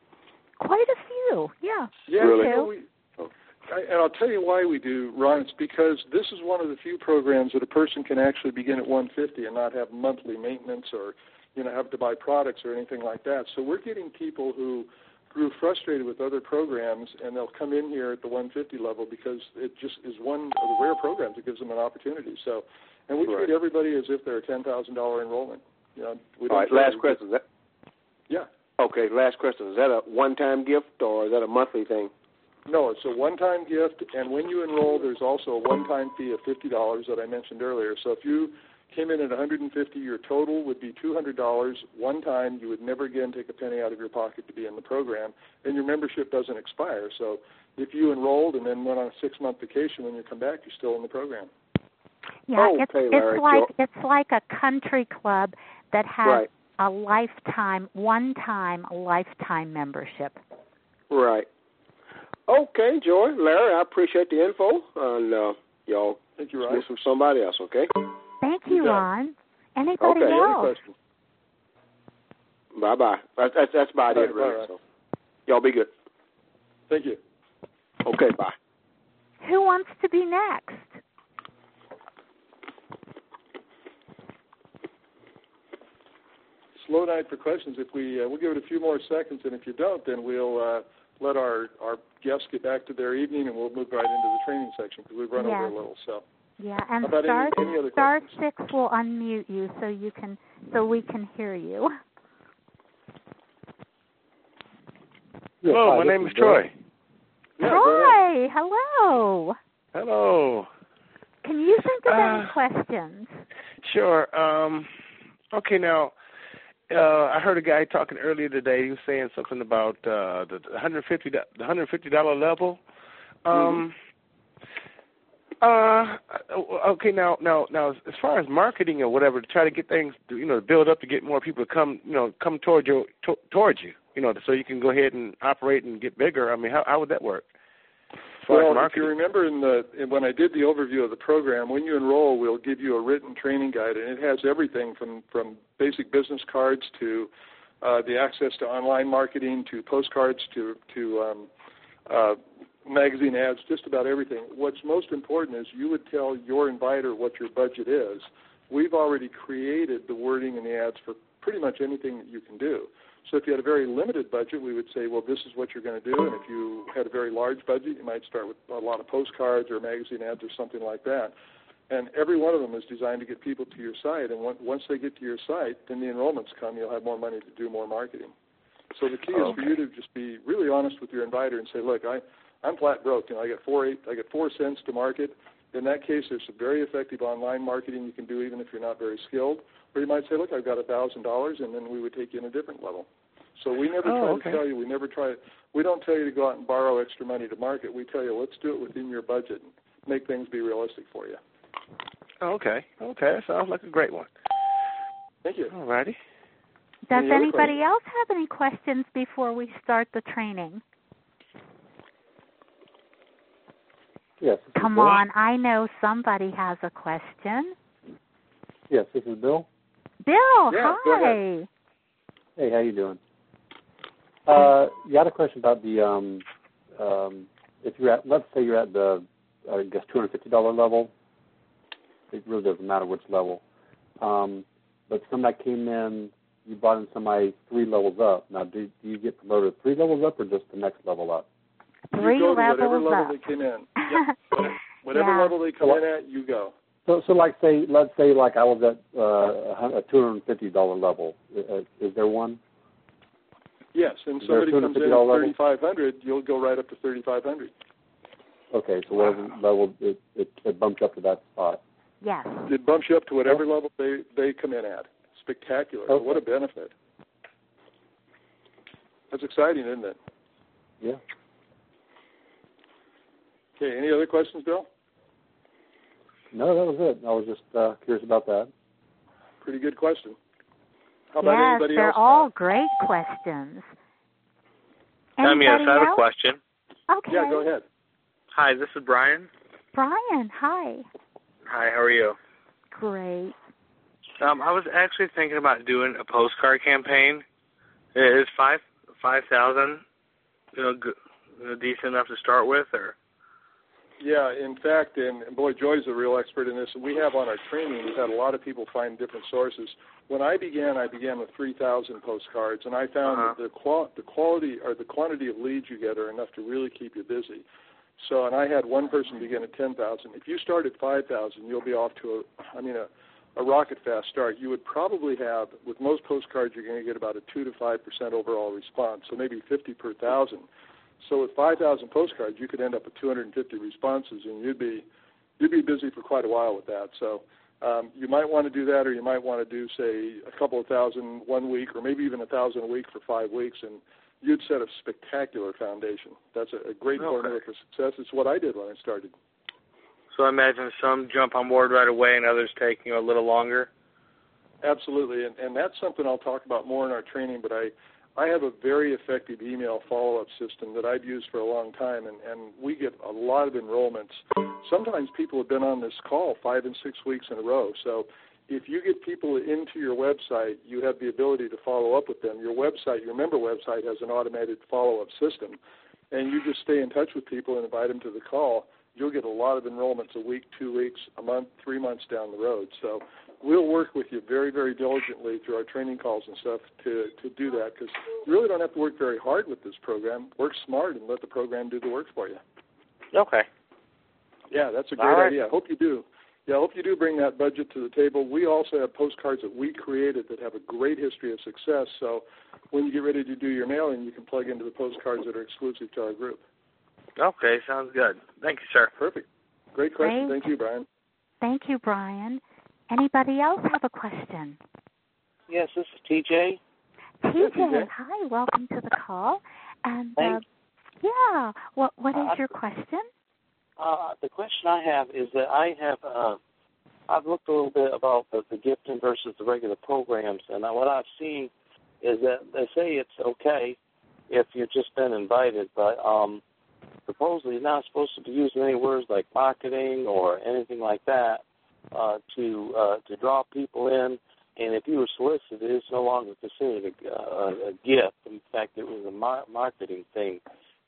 Quite a few. Yeah. Yeah. Really? And I'll tell you why we do, Ron. It's because this is one of the few programs that a person can actually begin at 150 and not have monthly maintenance or, you know, have to buy products or anything like that. So we're getting people who grew frustrated with other programs, and they'll come in here at the 150 level because it just is one of the rare programs that gives them an opportunity. So, and we treat everybody as if they're a $10,000 enrollment. You know, we all right, last question. Yeah. Okay, last question. Is that a one-time gift or is that a monthly thing? No, it's a one-time gift, and when you enroll, there's also a one-time fee of $50 that I mentioned earlier. So if you came in at $150, your total would be $200 one time. You would never again take a penny out of your pocket to be in the program, and your membership doesn't expire. So if you enrolled and then went on a 6-month vacation, when you come back, you're still in the program. Yeah, oh, it's like a country club that has a lifetime, one-time lifetime membership. Right. Okay, Joy, Larry, I appreciate the info, and y'all listen to somebody else, okay? Thank you, Ron. Anybody else? Bye-bye. That's about it, really. So y'all be good. Thank you. Okay, bye. Who wants to be next? Slow night for questions. If we'll give it a few more seconds, and if you don't, then we'll let our guests get back to their evening, and we'll move right into the training section because we've run over a little. So and any star 6 will unmute you so we can hear you. Hello, my name is Troy. Troy, hello. Hello. Can you think of any questions? Sure. Okay, now. I heard a guy talking earlier today. He was saying something about the $150 level. Okay, now, as far as marketing or whatever, to try to get things, to build up to get more people to come towards you, so you can go ahead and operate and get bigger. I mean, how would that work? Well, if you remember when I did the overview of the program, when you enroll, we'll give you a written training guide, and it has everything from basic business cards to the access to online marketing to postcards to magazine ads, just about everything. What's most important is you would tell your inviter what your budget is. We've already created the wording and the ads for pretty much anything that you can do. So if you had a very limited budget, we would say, well, this is what you're going to do. And if you had a very large budget, you might start with a lot of postcards or magazine ads or something like that. And every one of them is designed to get people to your site. And once they get to your site, then the enrollments come. You'll have more money to do more marketing. So the key is for you to just be really honest with your inviter and say, look, I'm flat broke. I get 4 cents to market. In that case, there's some very effective online marketing you can do even if you're not very skilled. Or you might say, look, I've got $1,000, and then we would take you in a different level. So we never try to tell you. We don't tell you to go out and borrow extra money to market. We tell you, let's do it within your budget and make things be realistic for you. Okay. Sounds like a great one. Thank you. All righty. Does anybody else have any questions before we start the training? Yes. Come on. I know somebody has a question. Yes, this is Bill. Bill, yeah, hi. Hey, how you doing? You had a question about the if you're at, let's say you're at the I guess $250 level. It really doesn't matter which level. But somebody came in, you brought in somebody 3 levels up. Now, do you get promoted 3 levels up or just the next level up? 3 levels up. Whatever level they came in. Yep. Whatever level they come in at, you go. So, let's say, I was at a $250 level. Is there one? Yes, and somebody comes in at $3,500, you'll go right up to $3,500. Okay, so whatever level it bumps up to that spot. Yes. It bumps you up to whatever level they come in at. Spectacular. Okay. What a benefit. That's exciting, isn't it? Yeah. Okay, any other questions, Bill? No, that was it. I was just curious about that. Pretty good question. How about anybody else? Yes, they're all great questions. Yes, I have a question. Okay. Yeah, go ahead. Hi, this is Brian. Brian, hi. Hi, how are you? Great. I was actually thinking about doing a postcard campaign. Is 5,000 decent enough to start with, or? Yeah, in fact, and boy, Joy's a real expert in this. We have on our training, we've had a lot of people find different sources. When I began with 3,000 postcards, and I found that the quality or the quantity of leads you get are enough to really keep you busy. So, and I had one person begin at 10,000. If you start at 5,000, you'll be off to a rocket fast start. You would probably have, with most postcards, you're going to get about a 2 to 5% overall response. So maybe 50 per thousand. So with 5,000 postcards, you could end up with 250 responses, and you'd be busy for quite a while with that. So you might want to do that, or you might want to do, say, a couple of thousand 1 week, or maybe even 1,000 a week for 5 weeks, and you'd set a spectacular foundation. That's a great formula for success. It's what I did when I started. So I imagine some jump on board right away, and others take a little longer. Absolutely, and that's something I'll talk about more in our training, but I have a very effective email follow-up system that I've used for a long time, and we get a lot of enrollments. Sometimes people have been on this call 5 and 6 weeks in a row. So if you get people into your website, you have the ability to follow up with them. Your website, your member website, has an automated follow-up system, and you just stay in touch with people and invite them to the call. You'll get a lot of enrollments a week, 2 weeks, a month, 3 months down the road. So we'll work with you very, very diligently through our training calls and stuff to do that, because you really don't have to work very hard with this program. Work smart and let the program do the work for you. Okay. Yeah, that's a great idea. I hope you do. Yeah, I hope you do bring that budget to the table. We also have postcards that we created that have a great history of success. So when you get ready to do your mailing, you can plug into the postcards that are exclusive to our group. Okay, sounds good. Thank you, sir. Perfect. Great question. Thank you, Brian. Thank you, Brian. Anybody else have a question? Yes, this is TJ. TJ, hi. Welcome to the call. And yeah, what is your question? The question I have is that I've looked a little bit about the gifting versus the regular programs, and what I've seen is that they say it's okay if you've just been invited, but supposedly you're not supposed to be using any words like marketing or anything like that to draw people in. And if you were solicited, it's no longer considered a gift. In fact, it was a marketing thing.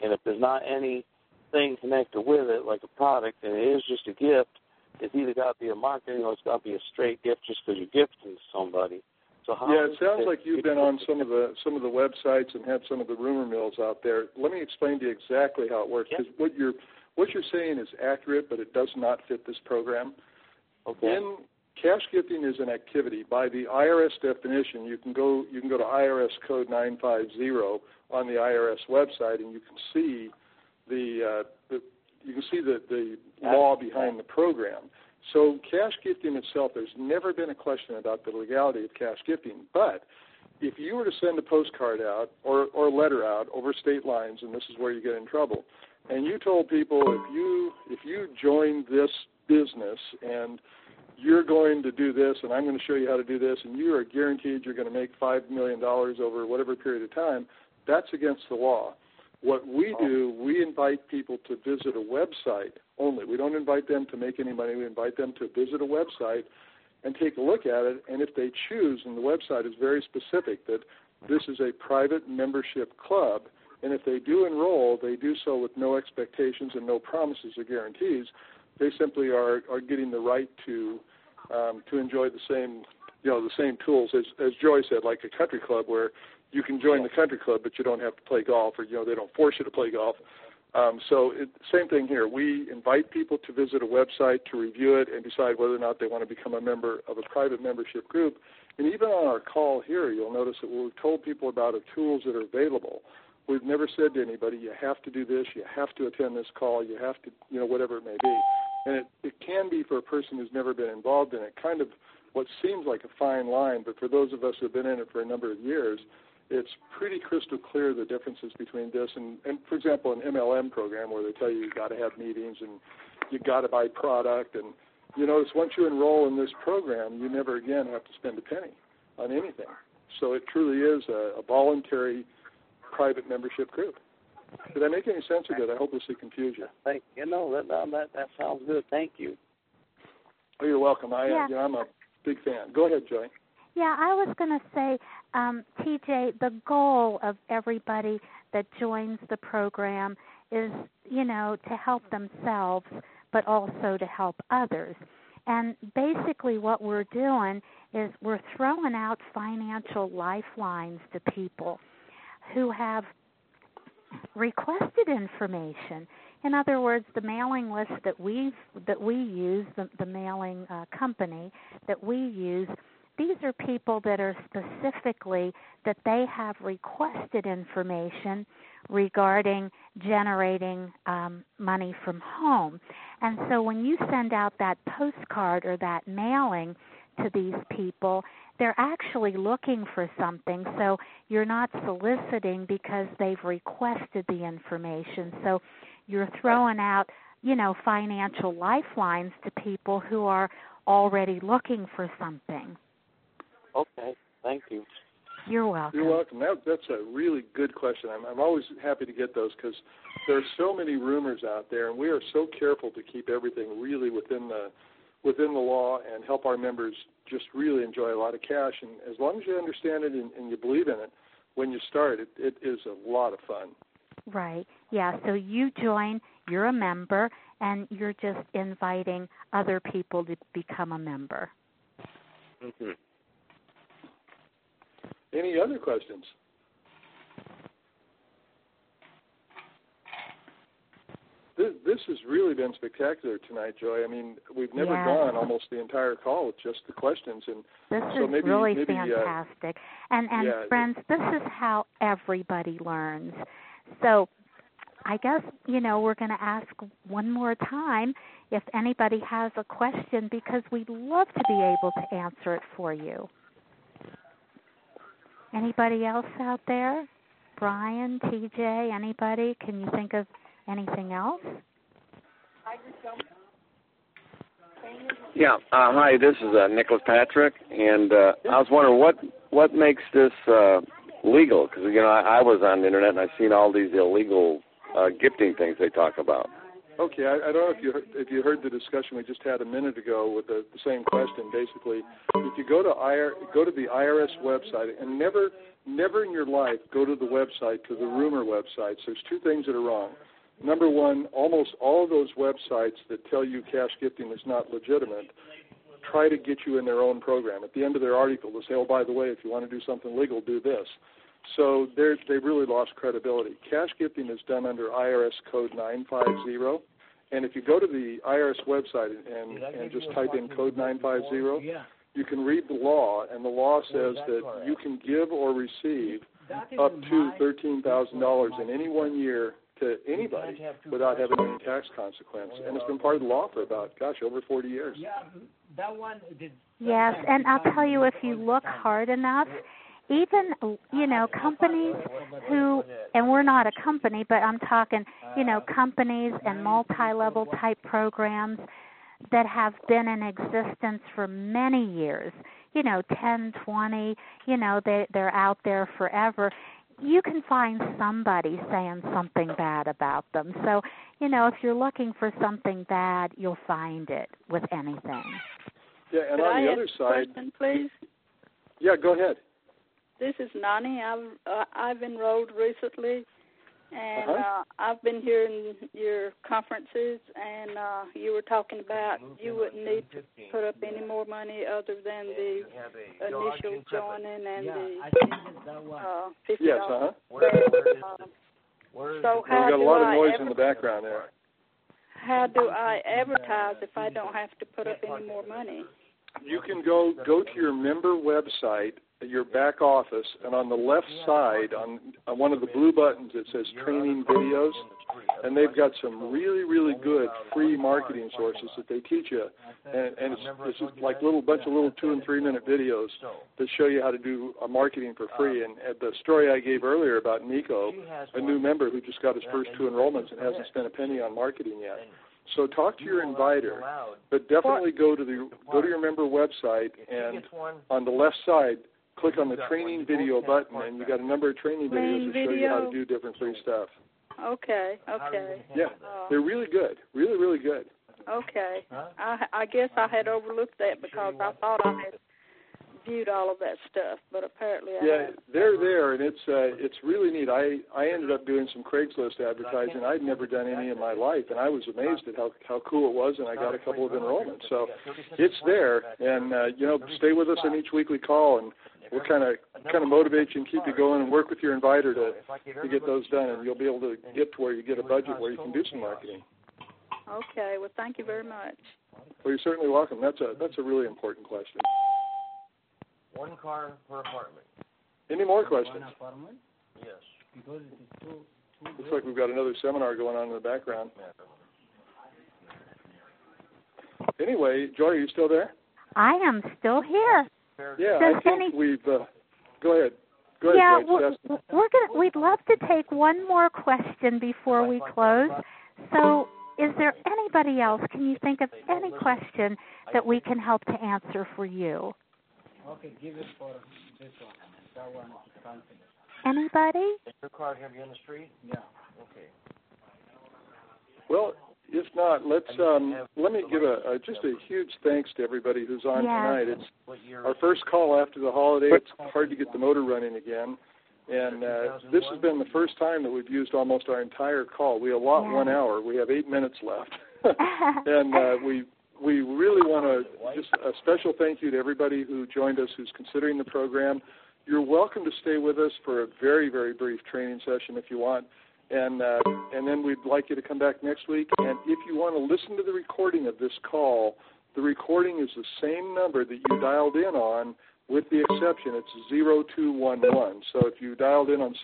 And if there's not anything connected with it, like a product, and it is just a gift, it's either got to be a marketing or it's got to be a straight gift just because you're gifting to somebody. So yeah, it sounds like you've been on some of the websites and had some of the rumor mills out there. Let me explain to you exactly how it works, because what you're saying is accurate, but it does not fit this program. Okay. Cash gifting is an activity. By the IRS definition, you can go to IRS Code 950 on the IRS website, and you can see the law behind the program. So cash gifting itself, there's never been a question about the legality of cash gifting. But if you were to send a postcard out or a letter out over state lines, and this is where you get in trouble, and you told people if you join this business and you're going to do this and I'm going to show you how to do this and you are guaranteed you're going to make $5 million over whatever period of time, that's against the law. What we do, we invite people to visit a website only. We don't invite them to make any money. We invite them to visit a website and take a look at it. And if they choose, and the website is very specific, that this is a private membership club, and if they do enroll, they do so with no expectations and no promises or guarantees. They simply are getting the right to enjoy the same tools as Joy said, like a country club where you can join the country club, but you don't have to play golf, or they don't force you to play golf. So same thing here. We invite people to visit a website, to review it, and decide whether or not they want to become a member of a private membership group. And even on our call here, you'll notice that what we've told people about are tools that are available. We've never said to anybody, you have to do this, you have to attend this call, you have to, whatever it may be. And it can be for a person who's never been involved in it, kind of what seems like a fine line, but for those of us who have been in it for a number of years, it's pretty crystal clear the differences between this and for example, an MLM program where they tell you you've got to have meetings and you've got to buy product. And you notice once you enroll in this program, you never again have to spend a penny on anything. So it truly is a voluntary private membership group. Did I make any sense of that? I hopelessly confused you. Thank you. That sounds good. Thank you. Oh, you're welcome. I'm a big fan. Go ahead, Joy. Yeah, I was going to say, TJ, the goal of everybody that joins the program is, you know, to help themselves, but also to help others. And basically what we're doing is we're throwing out financial lifelines to people who have requested information. In other words, the mailing list that we use, the mailing company that we use, these are people that are specifically that they have requested information regarding generating money from home. And so when you send out that postcard or that mailing to these people, they're actually looking for something. So you're not soliciting because they've requested the information. So you're throwing out, you know, financial lifelines to people who are already looking for something. Okay, thank you. You're welcome. You're welcome. That's a really good question. I'm always happy to get those because there are so many rumors out there, and we are so careful to keep everything really within the law and help our members just really enjoy a lot of cash. And as long as you understand it and you believe in it, when you start, it is a lot of fun. Right. Yeah, so you join, you're a member, and you're just inviting other people to become a member. Mm-hmm. Any other questions? This has really been spectacular tonight, Joy. I mean, we've never gone almost the entire call with just the questions. And this is really fantastic. And friends, this is how everybody learns. So I guess, you know, we're going to ask one more time if anybody has a question because we'd love to be able to answer it for you. Anybody else out there? Brian, TJ, anybody? Can you think of anything else? Yeah. Hi, this is Nicholas Patrick, and I was wondering what makes this legal? Because, you know, I was on the Internet, and I've seen all these illegal gifting things they talk about. Okay. I don't know if you heard the discussion we just had a minute ago with the same question. Basically, if you go to the IRS website, and never in your life go to the website, to the rumor website. So there's two things that are wrong. Number one, almost all of those websites that tell you cash gifting is not legitimate try to get you in their own program. At the end of their article, they'll say, oh, by the way, if you want to do something legal, do this. So they really lost credibility. Cash gifting is done under IRS Code 950. And if you go to the IRS website and just type in Code 950, you can read the law, and the law says that you can give or receive up to $13,000 in any one year to anybody without having any tax consequence. And it's been part of the law for about, over 40 years. Yes, and I'll tell you, if you look hard enough, even, you know, companies who, and we're not a company, but I'm talking, you know, companies and multi-level type programs that have been in existence for many years, you know, 10, 20, you know, they're out there forever. You can find somebody saying something bad about them. So, you know, if you're looking for something bad, you'll find it with anything. Yeah, and on the other side. Could I ask a question, please? Yeah, go ahead. This is Nani. I've enrolled recently, and I've been hearing your conferences, and you were talking about you wouldn't need to put up any more money other than the initial joining and the $50. Yes, So how we got a lot of noise in the background there. How do I advertise if I don't have to put up any more money? You can go to your member website, your back office, and on the left side, on one of the blue buttons, it says training videos, and they've got some really, really good free marketing sources that they teach you, and it's just like a bunch of 2- and 3-minute videos that show you how to do marketing for free. And the story I gave earlier about Nico, a new member who just got his first 2 enrollments and hasn't spent a penny on marketing yet. So talk to your inviter, but definitely go to your member website, and on the left side, click on the training video button, and you got a number of training videos that show you how to do different free stuff. Okay. Yeah, they're really good, really, really good. Okay. I guess I had overlooked that because I thought I had viewed all of that stuff, but apparently I haven't. Yeah, they're there, and it's really neat. I ended up doing some Craigslist advertising. I'd never done any in my life, and I was amazed at how cool it was, and I got a couple of enrollments. So it's there, and, you know, stay with us on each weekly call, and we'll kind of motivate you and keep you going and work with your inviter to get those done, and you'll be able to get to where you get a budget where you can do some marketing. Okay. Well, thank you very much. Well, you're certainly welcome. That's a really important question. One car per apartment. Any more questions? One apartment? Yes. Because it is too looks like we've got another seminar going on in the background. Anyway, Joy, are you still there? I am still here. Yeah, so I think we've go ahead. Go ahead, yeah, Joy. We'd love to take one more question before we close. So is there anybody else? Can you think of any question that we can help to answer for you? Okay, give it for this one. That one. Anybody? Is your car going to be on the street? Yeah. Okay. Well, if not, let me give a huge thanks to everybody who's on tonight. It's our first call after the holiday. It's hard to get the motor running again. And this has been the first time that we've used almost our entire call. We allot 1 hour. We have 8 minutes left. And we really want to just a special thank you to everybody who joined us who's considering the program. You're welcome to stay with us for a very, very brief training session if you want. And then we'd like you to come back next week. And if you want to listen to the recording of this call, the recording is the same number that you dialed in on, with the exception it's 0211. So if you dialed in on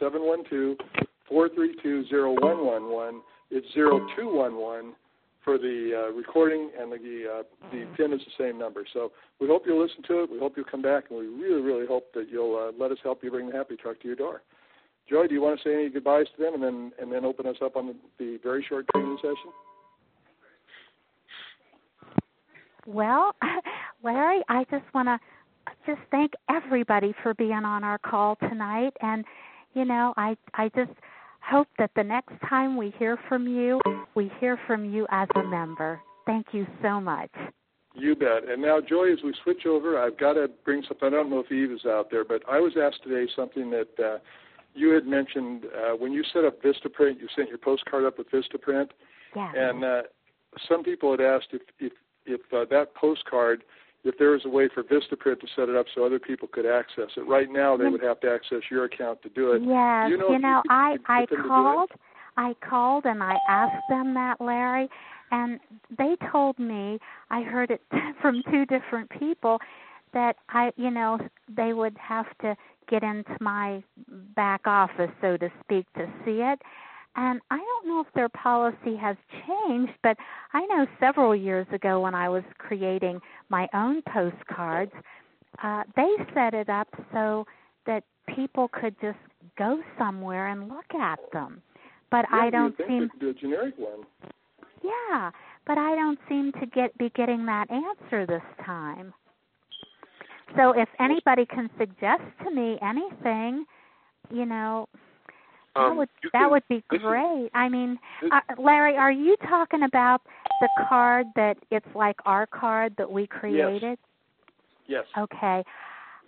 712-432-0111, it's 0211 for the recording, and the pin is the same number. So we hope you'll listen to it. We hope you'll come back, and we really, really hope that you'll let us help you bring the happy truck to your door. Joy, do you want to say any goodbyes to them and then open us up on the very short training session? Well, Larry, I just want to thank everybody for being on our call tonight. And, you know, I just hope that the next time we hear from you as a member. Thank you so much. You bet. And now, Joy, as we switch over, I've got to bring something. I don't know if Eve is out there, but I was asked today something that you had mentioned when you set up Vistaprint, you sent your postcard up with Vistaprint. Yeah. And some people had asked if that postcard, if there was a way for Vistaprint to set it up so other people could access it. Right now, they would have to access your account to do it. Yes, I called and I asked them that, Larry, and they told me, I heard it from two different people, that they would have to get into my back office, so to speak, to see it. And I don't know if their policy has changed, but I know several years ago when I was creating my own postcards, they set it up so that people could just go somewhere and look at them. But yeah, I don't seem to do a generic one. Yeah, but I don't seem to be getting that answer this time. So if anybody can suggest to me anything, that would be great. I mean, Larry, are you talking about the card that it's like our card that we created? Yes. Okay.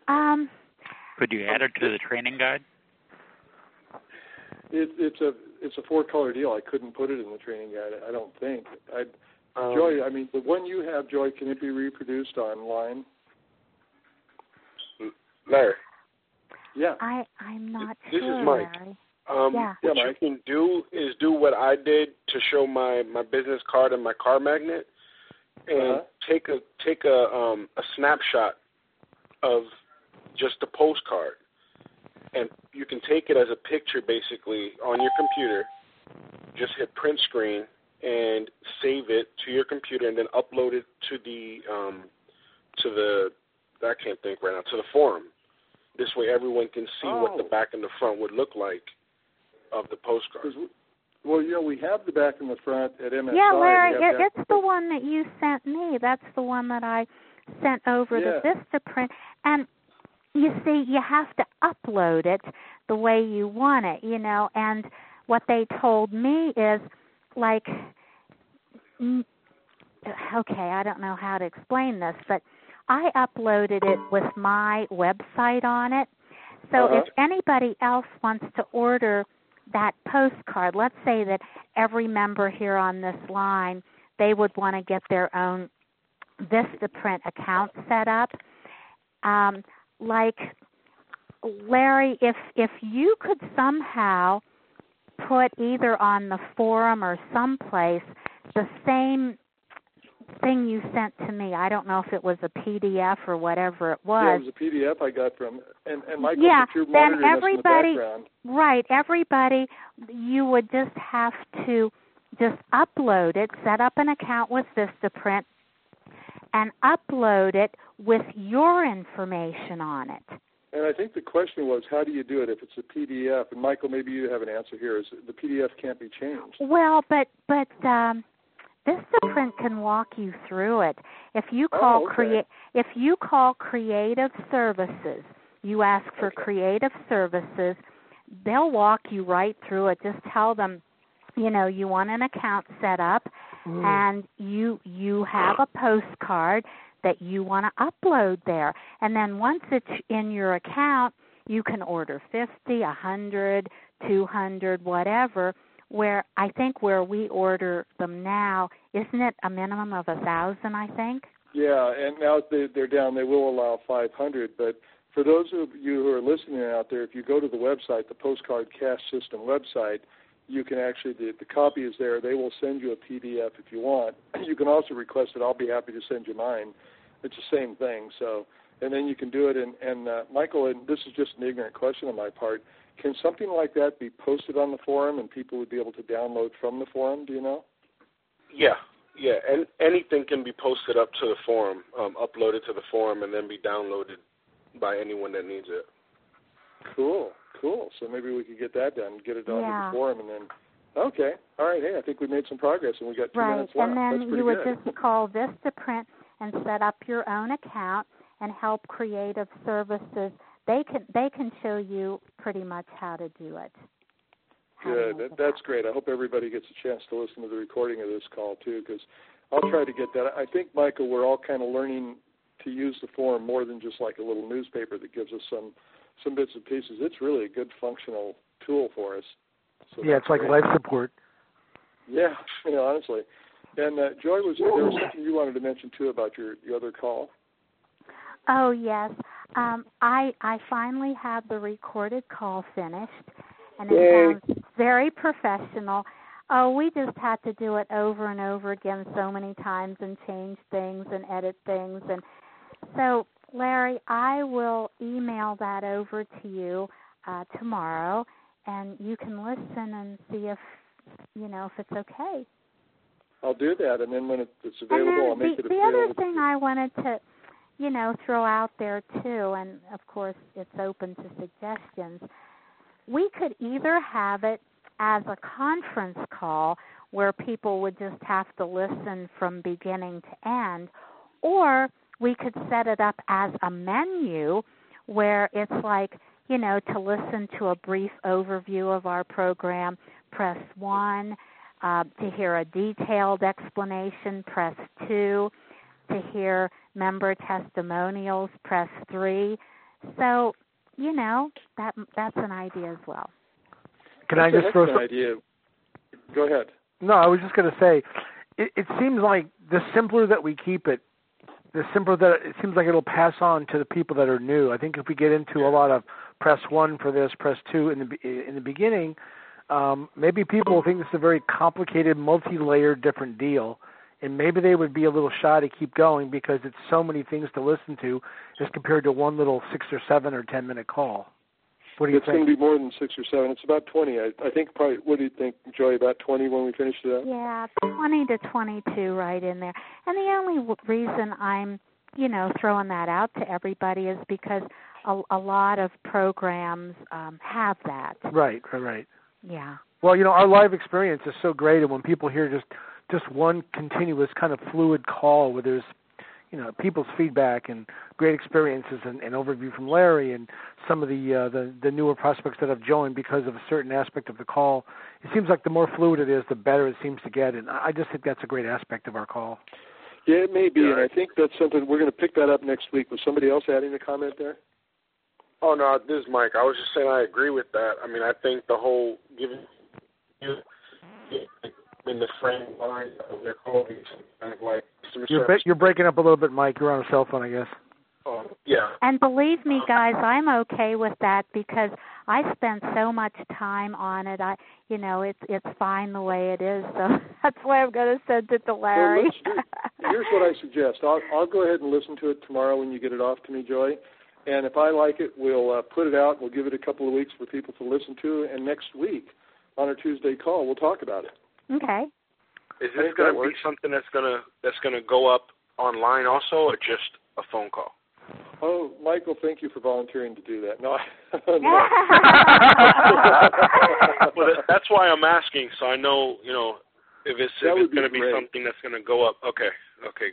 Could you add it to the training guide? It's a four-color deal. I couldn't put it in the training guide, I don't think. Joy, I mean, the one you have, Joy, can it be reproduced online? Larry. Yeah. I'm not sure, Larry. This is Mike. What you can do is do what I did to show my business card and my car magnet, and take a snapshot of just the postcard, and you can take it as a picture basically on your computer. Just hit print screen and save it to your computer, and then upload it to the forum. This way, everyone can see what the back and the front would look like of the postcard. Well, we have the back and the front at MSI. Yeah, Larry, it's the one that you sent me. That's the one that I sent over to Vistaprint. And you see, you have to upload it the way you want it, And what they told me is, I don't know how to explain this, but I uploaded it with my website on it. So if anybody else wants to order that postcard, let's say that every member here on this line, they would want to get their own Vistaprint account set up. Like, Larry, if you could somehow put either on the forum or someplace the same thing you sent to me. I don't know if it was a PDF or whatever it was. Yeah, it was a PDF I got from, and Michael, yeah, if you're monitoring us in the background. Right, everybody, you would just have to just upload it, set up an account with Vistaprint, and upload it with your information on it. And I think the question was, how do you do it if it's a PDF? And, Michael, maybe you have an answer here. Is the PDF can't be changed. Well, but Vistaprint can walk you through it. If you call if you call Creative Services, you ask for Creative Services, they'll walk you right through it. Just tell them, you know, you want an account set up, and you have a postcard that you want to upload there. And then once it's in your account, you can order 50, 100, 200, whatever. Where I think where we order them now, isn't it a minimum of 1,000, I think? Yeah, and now they're down. They will allow 500. But for those of you who are listening out there, if you go to the website, the Postcard Cash System website, you can actually, the copy is there. They will send you a PDF if you want. You can also request it. I'll be happy to send you mine. It's the same thing. So, and then you can do it. And Michael, and this is just an ignorant question on my part, can something like that be posted on the forum and people would be able to download from the forum? Do you know? Yeah. And anything can be posted up to the forum, uploaded to the forum, and then be downloaded by anyone that needs it. Cool. So maybe we could get that done, get it onto the forum, and then, okay, all right, hey, I think we made some progress, and we got two minutes left. Right, and then you would just call Vistaprint and set up your own account and help Creative Services. They can show you pretty much how to do it. Good, that's great. I hope everybody gets a chance to listen to the recording of this call, too, because I'll try to get that. I think, Michael, we're all kind of learning to use the forum more than just like a little newspaper that gives us some bits and pieces. It's really a good functional tool for us. So yeah, it's like life support. Yeah, honestly. And Joy, there was something you wanted to mention, too, about your other call? Oh, yes. I finally have the recorded call finished, and it sounds very professional. Oh, we just had to do it over and over again so many times and change things and edit things. And so, Larry, I will email that over to you tomorrow, and you can listen and see if it's okay. I'll do that, and then when it's available, I'll make it available. The other thing I wanted to, throw out there, too, and, of course, it's open to suggestions, we could either have it as a conference call where people would just have to listen from beginning to end, or we could set it up as a menu where it's like, to listen to a brief overview of our program, press 1, to hear a detailed explanation, press 2, to hear member testimonials, press 3. So, that's an idea as well. Can I just throw an idea? Go ahead. No, I was just going to say, it seems like the simpler that we keep it, the simpler that it seems like it'll pass on to the people that are new. I think if we get into a lot of press 1 for this, press 2 in the beginning, maybe people will think this is a very complicated, multi-layered, different deal. And maybe they would be a little shy to keep going because it's so many things to listen to as compared to one little 6 or 7 or 10 minute call. What do you think? It's going to be more than 6 or 7. It's about 20. I think probably, what do you think, Joy, about 20 when we finish that? Yeah, 20 to 22 right in there. And the only reason I'm, throwing that out to everybody is because a lot of programs have that. Right. Yeah. Well, our live experience is so great, and when people hear just one continuous kind of fluid call where there's, people's feedback and great experiences and overview from Larry and some of the newer prospects that have joined because of a certain aspect of the call. It seems like the more fluid it is, the better it seems to get, and I just think that's a great aspect of our call. Yeah, it may be, and I think that's something we're going to pick that up next week. Was somebody else adding a comment there? Oh, no, this is Mike. I was just saying I agree with that. I mean, I think the whole giving you in the frame line of their colleagues kind of like you're breaking up a little bit, Mike. You're on a cell phone, I guess. Oh, yeah. And believe me, guys, I'm okay with that because I spend so much time on it. It's fine the way it is, so that's why I'm going to send it to Larry. Well, here's what I suggest. I'll go ahead and listen to it tomorrow when you get it off to me, Joy. And if I like it, we'll put it out. We'll give it a couple of weeks for people to listen to. And next week on our Tuesday call, we'll talk about it. Okay. Is this going to be something that's going to go up online also, or just a phone call? Oh, Michael, thank you for volunteering to do that. No. No. Well, that's why I'm asking, so I know, if it's going to be something that's going to go up. Okay,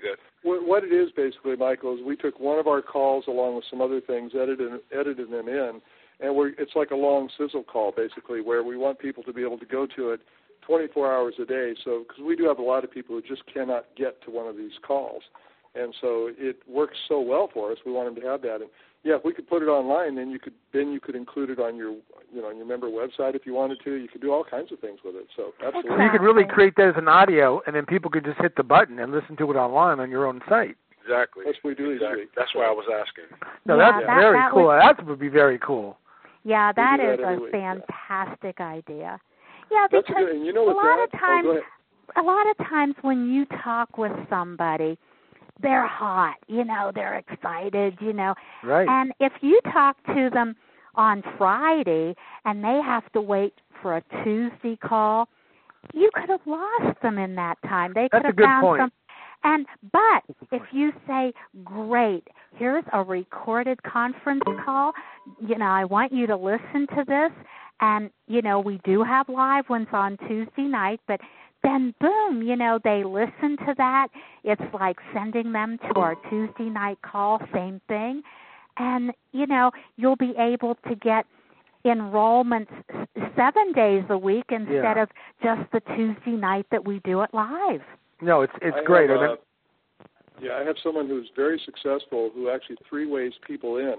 good. What it is basically, Michael, is we took one of our calls along with some other things, edited them in, and it's like a long sizzle call basically where we want people to be able to go to it 24 hours a day. So, because we do have a lot of people who just cannot get to one of these calls. And so it works so well for us. We want them to have that. And yeah, if we could put it online, then you could include it on your on your member website if you wanted to. You could do all kinds of things with it. So absolutely, you could really create that as an audio, and then people could just hit the button and listen to it online on your own site. Exactly. That's what we do each week. That's why I was asking. No, that's very cool. That would be very cool. Yeah, that is a fantastic idea. Yeah, because a lot of times when you talk with somebody, they're hot, they're excited, Right. And if you talk to them on Friday and they have to wait for a Tuesday call, you could have lost them in that time. They could have found something. But if you say, great, here's a recorded conference call, I want you to listen to this. And, we do have live ones on Tuesday night, but then boom, they listen to that. It's like sending them to our Tuesday night call, same thing. And, you'll be able to get enrollments 7 days a week instead of just the Tuesday night that we do it live. No, it's great. I have someone who's very successful who actually three-ways people in.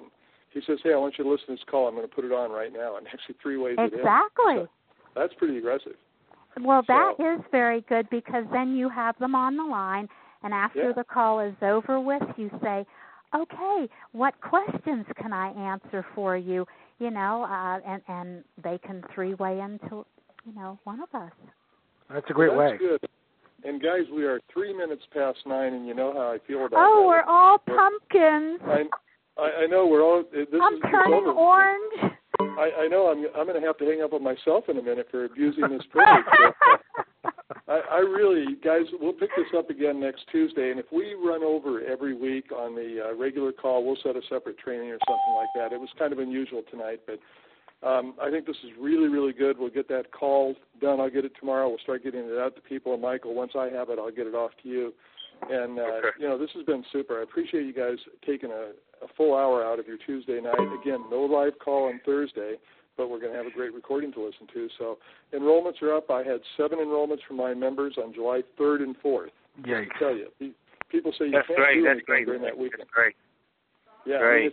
He says, hey, I want you to listen to this call. I'm going to put it on right now. And actually three-ways it in. Exactly. So that's pretty aggressive. Well, that is very good because then you have them on the line, and after the call is over with, you say, okay, what questions can I answer for you, and they can three-way into, one of us. That's a great way. That's good. And, guys, we are 3 minutes past 9, and you know how I feel about that. Oh, we're all pumpkins. I know we're all. I'm turning orange. I know I'm going to have to hang up on myself in a minute for abusing this privilege. I really, guys, we'll pick this up again next Tuesday, and if we run over every week on the regular call, we'll set a separate training or something like that. It was kind of unusual tonight, but I think this is really, really good. We'll get that call done. I'll get it tomorrow. We'll start getting it out to people. And, Michael, once I have it, I'll get it off to you. And, this has been super. I appreciate you guys taking a full hour out of your Tuesday night. Again, no live call on Thursday, but we're going to have a great recording to listen to. So enrollments are up. I had 7 enrollments from my members on July 3rd and 4th. Yeah, I can tell you. People say you can't do anything during that weekend. That's great. Yeah, great. I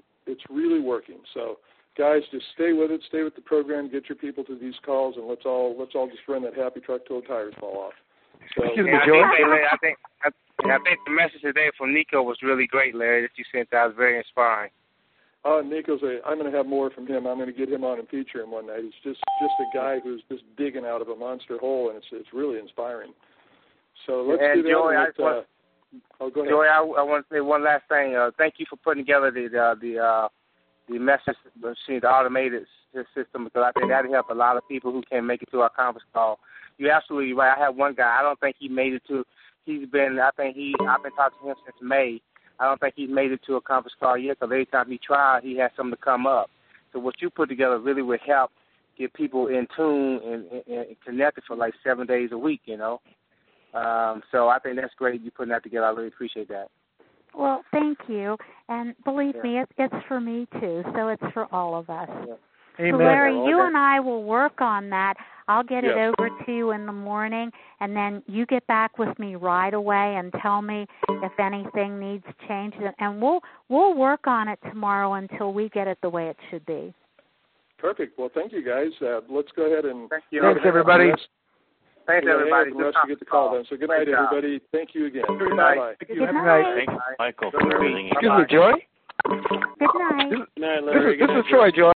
mean, it's really working. So, guys, just stay with it. Stay with the program. Get your people to these calls, and let's all just run that happy truck till the tires fall off. So, I think the message today from Nico was really great, Larry, that you sent out. It was very inspiring. Oh, Nico's I'm going to have more from him. I'm going to get him on and feature him one night. He's just a guy who's just digging out of a monster hole, and it's really inspiring. So let's do that. Joy, go ahead. Joy, I want to say one last thing. Thank you for putting together the message machine, the automated system, because I think that will help a lot of people who can't make it to our conference call. You're absolutely right. I had one guy. I don't think he made it to. I've been talking to him since May. I don't think he's made it to a conference call yet. Because every time he tried, he had something to come up. So what you put together really would help get people in tune and connected for like 7 days a week. So I think that's great. You putting that together. I really appreciate that. Well, thank you. And believe me, it's for me too. So it's for all of us. Yeah. Amen. Larry, you and I will work on that. I'll get it over to you in the morning, and then you get back with me right away and tell me if anything needs changed. And we'll work on it tomorrow until we get it the way it should be. Perfect. Well, thank you, guys. Let's go ahead and thanks, everybody. Thanks, everybody. Get the call then. So good night, everybody. Thank you again. Good night. Good night. Thank you, Michael. Excuse me, Joy. Good night. Good night, Larry. This is Troy, Joy.